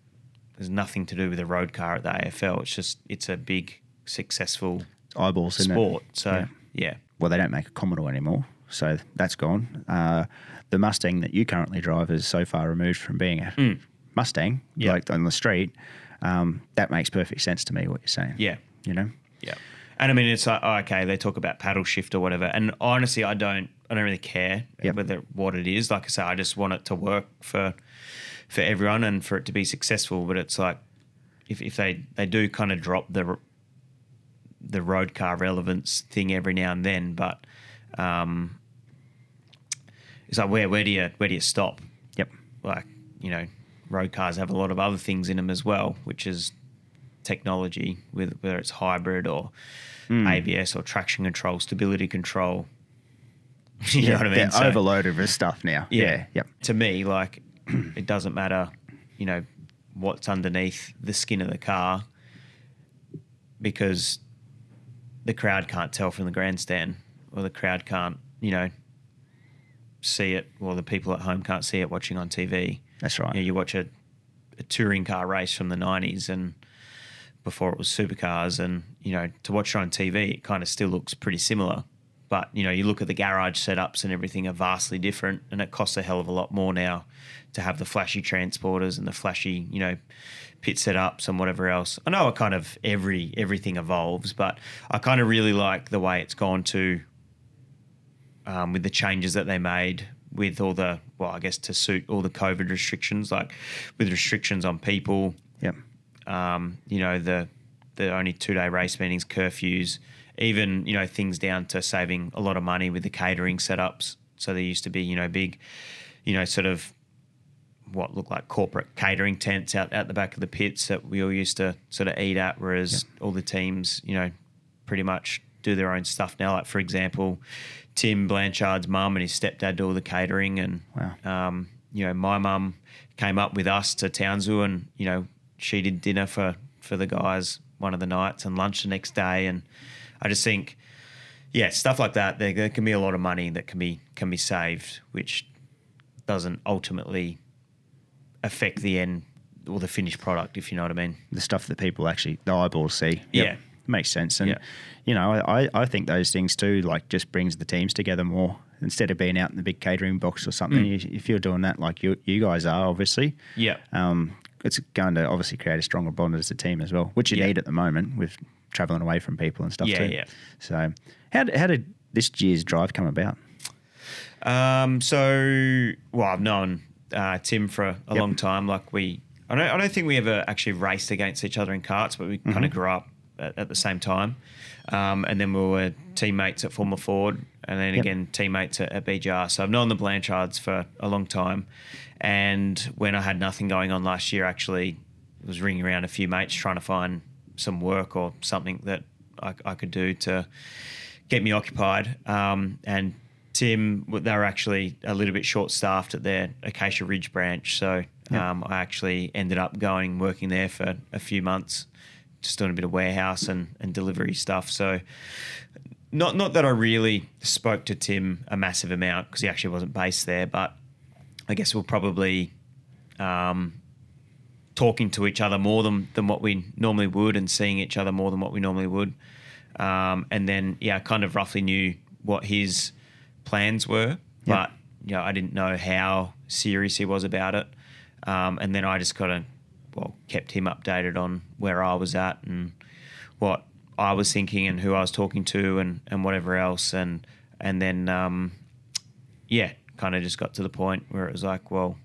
there's nothing to do with a road car at the A F L. It's just it's a big successful. Eyeballs in sport, so yeah. yeah. Well, they don't make a Commodore anymore, so that's gone. Uh, the Mustang that you currently drive is so far removed from being a mm. Mustang, yep. like on the street. Um, that makes perfect sense to me, what you're saying. Yeah. You know? Yeah. And I mean, it's like, oh, okay, they talk about paddle shift or whatever. And honestly, I don't I don't really care yep. whether what it is. Like I say, I just want it to work for for everyone and for it to be successful. But it's like if, if they, they do kind of drop the the road car relevance thing every now and then, but um, it's like where where do you where do you stop? Yep. Like, you know, road cars have a lot of other things in them as well, which is technology, with whether it's hybrid or mm. A B S or traction control, stability control. you yeah, know what I mean? They're so, overloaded with stuff now. Yeah. yeah. Yep. To me, like, it doesn't matter, you know, what's underneath the skin of the car, because the crowd can't tell from the grandstand, or the crowd can't, you know, see it, or the people at home can't see it watching on T V. That's right. You know, you watch a, a touring car race from the nineties and before it was supercars, and, you know, to watch it on T V, it kind of still looks pretty similar. But, you know, you look at the garage setups and everything are vastly different, and it costs a hell of a lot more now to have the flashy transporters and the flashy, you know, pit setups and whatever else. I know it kind of every everything evolves, but I kind of really like the way it's gone to um, with the changes that they made with all the, well, I guess to suit all the COVID restrictions, like with restrictions on people. Yep. Um, you know, the the only two-day race meetings, curfews, even, you know, things down to saving a lot of money with the catering setups. So there used to be, you know, big, you know, sort of what looked like corporate catering tents out, out the back of the pits that we all used to sort of eat at, whereas yeah. all the teams, you know, pretty much do their own stuff now. Like, for example, Tim Blanchard's mum and his stepdad do all the catering, and, wow. um, you know, my mum came up with us to Townsville and, you know, she did dinner for, for the guys one of the nights and lunch the next day. And I just think, yeah, stuff like that, there, there can be a lot of money that can be can be saved, which doesn't ultimately affect the end or the finished product, if you know what I mean. The stuff that people actually, the eyeballs see. Yep. Yeah. Makes sense. And, yeah. you know, I, I think those things too, like, just brings the teams together more. Instead of being out in the big catering box or something, mm. if you're doing that like you you guys are, obviously. Yeah. Um, it's going to obviously create a stronger bond as a team as well, which you yeah. need at the moment with travelling away from people and stuff yeah, too. Yeah, yeah. So how, how did this year's drive come about? Um, so, well, I've known uh, Tim for a yep. long time. Like, we – I don't I don't think we ever actually raced against each other in karts, but we mm-hmm. kind of grew up at, at the same time. Um, and then we were teammates at Formula Ford and then yep. again teammates at, at B J R. So I've known the Blanchards for a long time. And when I had nothing going on last year, actually was ringing around a few mates trying to find some work or something that I, I could do to get me occupied. Um, and Tim, they were actually a little bit short-staffed at their Acacia Ridge branch. So yep. um, I actually ended up going working there for a few months, just doing a bit of warehouse and, and delivery stuff. So not not that I really spoke to Tim a massive amount because he actually wasn't based there, but I guess we'll probably um, talking to each other more than, than what we normally would and seeing each other more than what we normally would. Um, and then, yeah, I kind of roughly knew what his plans were, yeah. but, you know, I didn't know how serious he was about it. Um, and then I just kind of, well, kept him updated on where I was at and what I was thinking and who I was talking to and, and whatever else. And and then, um, yeah, kind of just got to the point where it was like, well,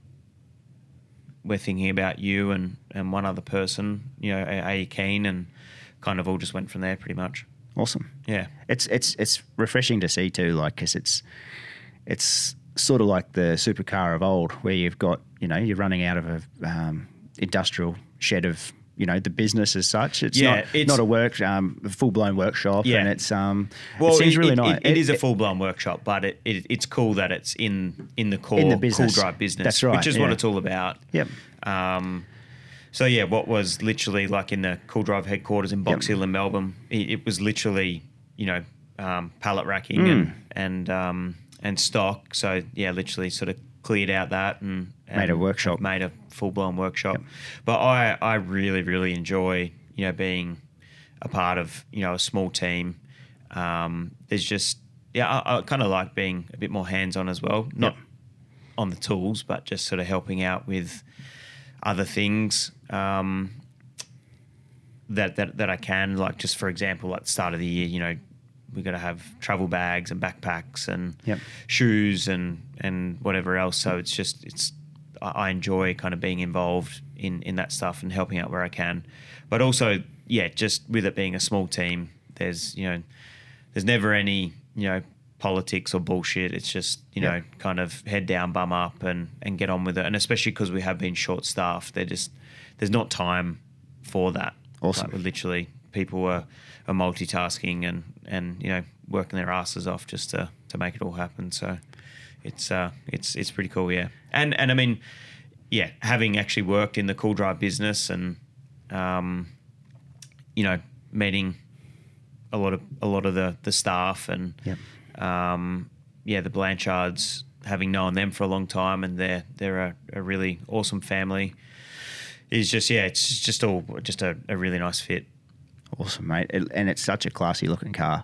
we're thinking about you and, and one other person, you know, are, are you keen? And kind of all just went from there pretty much. Awesome. Yeah. It's it's it's refreshing to see too, like, because it's, it's sort of like the supercar of old where you've got, you know, you're running out of a um, – industrial shed of, you know, the business as such. It's yeah, not it's, not a work um full blown workshop, yeah. and it's um well, it seems really it, nice. It, it, it is a full blown workshop, but it, it it's cool that it's in in the core in the business. Cool Drive business. That's right, which is yeah. what it's all about. Yep. Um, so yeah, what was literally like in the Cool Drive headquarters in Box yep. Hill in Melbourne, it, it was literally, you know, um, pallet racking mm. and and um and stock. So yeah, literally sort of cleared out that and, and made a workshop, made a full blown workshop. Yep. But I, I really, really enjoy, you know, being a part of, you know, a small team. Um, there's just yeah, I, I kind of like being a bit more hands-on as well. Not yep. on the tools, but just sort of helping out with other things um, that, that that I can. Like just, for example, at the start of the year, you know, we've got to have travel bags and backpacks and yep. shoes and, and whatever else. So it's just it's I enjoy kind of being involved in, in that stuff and helping out where I can. But also, yeah, just with it being a small team, there's, you know, there's never any, you know, politics or bullshit. It's just, you yep. know, kind of head down, bum up and, and get on with it. And especially because we have been short-staffed, they're just there's not time for that. Awesome. Like, literally, people are, are multitasking and, and, you know, working their asses off just to, to make it all happen. So it's uh, it's it's pretty cool, yeah. And, and I mean, yeah, having actually worked in the Cool Drive business and, um, you know, meeting a lot of a lot of the, the staff and, yep. um, yeah, the Blanchards, having known them for a long time, and they're, they're a, a really awesome family. It's just, yeah, it's just all just a, a really nice fit. Awesome, mate. And it's such a classy looking car.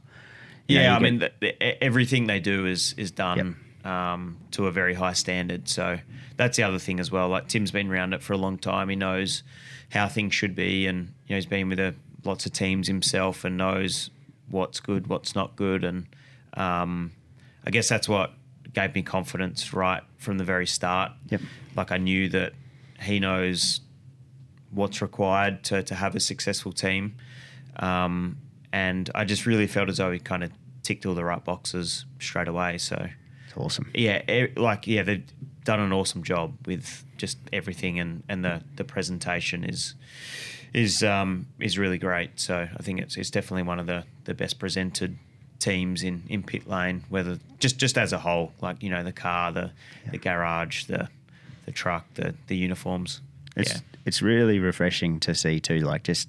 You yeah, know, I get... mean, the, the, everything they do is is done yep. um, to a very high standard. So that's the other thing as well. Like, Tim's been around it for a long time. He knows how things should be, and, you know, he's been with a, lots of teams himself and knows what's good, what's not good. And um, I guess that's what gave me confidence right from the very start. Yep. Like, I knew that he knows what's required to, to have a successful team. Um, and I just really felt as though he kind of ticked all the right boxes straight away. So it's awesome. Yeah. It, like, yeah, they've done an awesome job with just everything. And, and the, the presentation is, is, um, is really great. So I think it's, it's definitely one of the, the best presented teams in, in pit lane, whether just, just as a whole, like, you know, the car, the, yeah. the garage, the, the truck, the, the uniforms. It's, yeah. it's really refreshing to see too. Like, just,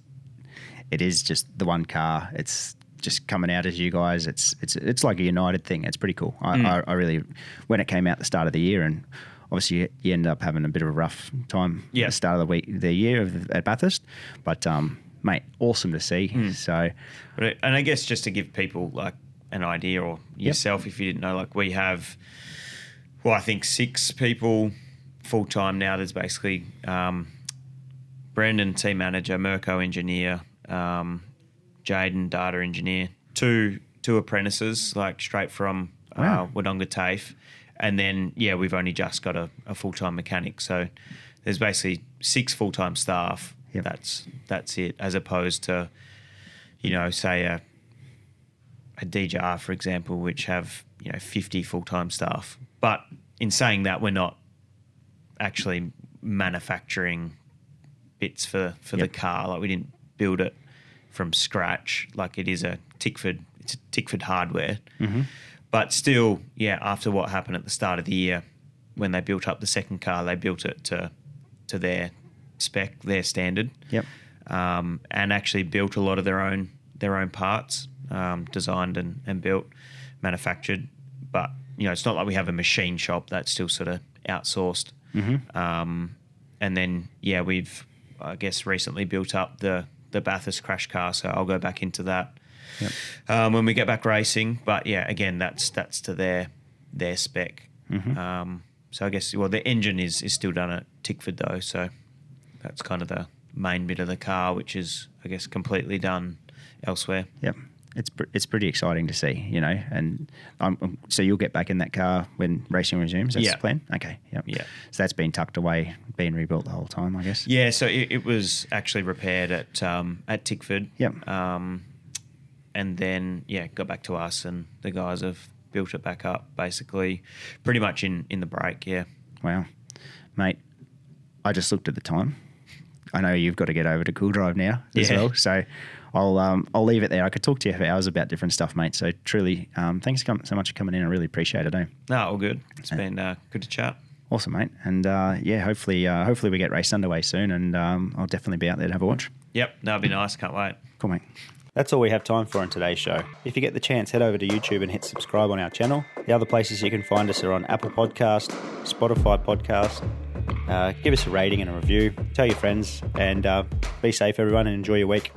it is just the one car. It's just coming out as you guys. It's it's it's like a united thing. It's pretty cool. I, mm. I, I really, when it came out at the start of the year, and obviously you end up having a bit of a rough time yep. at the start of the week, the year of, at Bathurst. But um, mate, awesome to see. Mm. So, but, and I guess just to give people like an idea, or yourself yep. if you didn't know, like, we have, well, I think six people full time now. There's basically um, Brendan, team manager, Mirko, engineer. Um, Jaden, data engineer, two two apprentices, like straight from uh, wow. Wodonga TAFE, and then yeah, we've only just got a, a full time mechanic. So there's basically six full time staff. Yep. That's that's it, as opposed to, you know, say a a D J R, for example, which have, you know, fifty full time staff. But in saying that, we're not actually manufacturing bits for for yep. the car. Like, we didn't build it from scratch. Like, it is a Tickford, it's a Tickford hardware. Mm-hmm. But still, yeah, after what happened at the start of the year, when they built up the second car, they built it to to their spec, their standard. Yep. Um, and actually built a lot of their own their own parts, um, designed and, and built, manufactured. But, you know, it's not like we have a machine shop. That's still sort of outsourced. Mm-hmm. Um, and then, yeah, we've, I guess, recently built up the the Bathurst crash car, so I'll go back into that yep. um, when we get back racing. But yeah, again, that's that's to their their spec. Mm-hmm. Um, so I guess, well, the engine is is still done at Tickford though, so that's kind of the main bit of the car, which is, I guess, completely done elsewhere. Yep, it's pr- it's pretty exciting to see, you know. And um, so you'll get back in that car when racing resumes. That's yep. the plan. Okay. Yep. Yeah. So that's been tucked away, being rebuilt the whole time, I guess. Yeah. So it, it was actually repaired at um, at Tickford. Yep. Um, and then yeah, got back to us, and the guys have built it back up, basically, pretty much in in the break. Yeah. Wow, mate. I just looked at the time. I know you've got to get over to Cool Drive now as yeah. well. So I'll um, I'll leave it there. I could talk to you for hours about different stuff, mate. So truly, um, thanks so much for coming in. I really appreciate it. Eh? No, all good. It's and been uh, good to chat. Awesome, mate. And uh, yeah, hopefully, uh, hopefully we get race underway soon, and um, I'll definitely be out there to have a watch. Yep, that'd be nice. Can't wait. Cool, mate. That's all we have time for on today's show. If you get the chance, head over to YouTube and hit subscribe on our channel. The other places you can find us are on Apple Podcasts, Spotify Podcasts. Uh, give us a rating and a review. Tell your friends, and uh, be safe, everyone, and enjoy your week.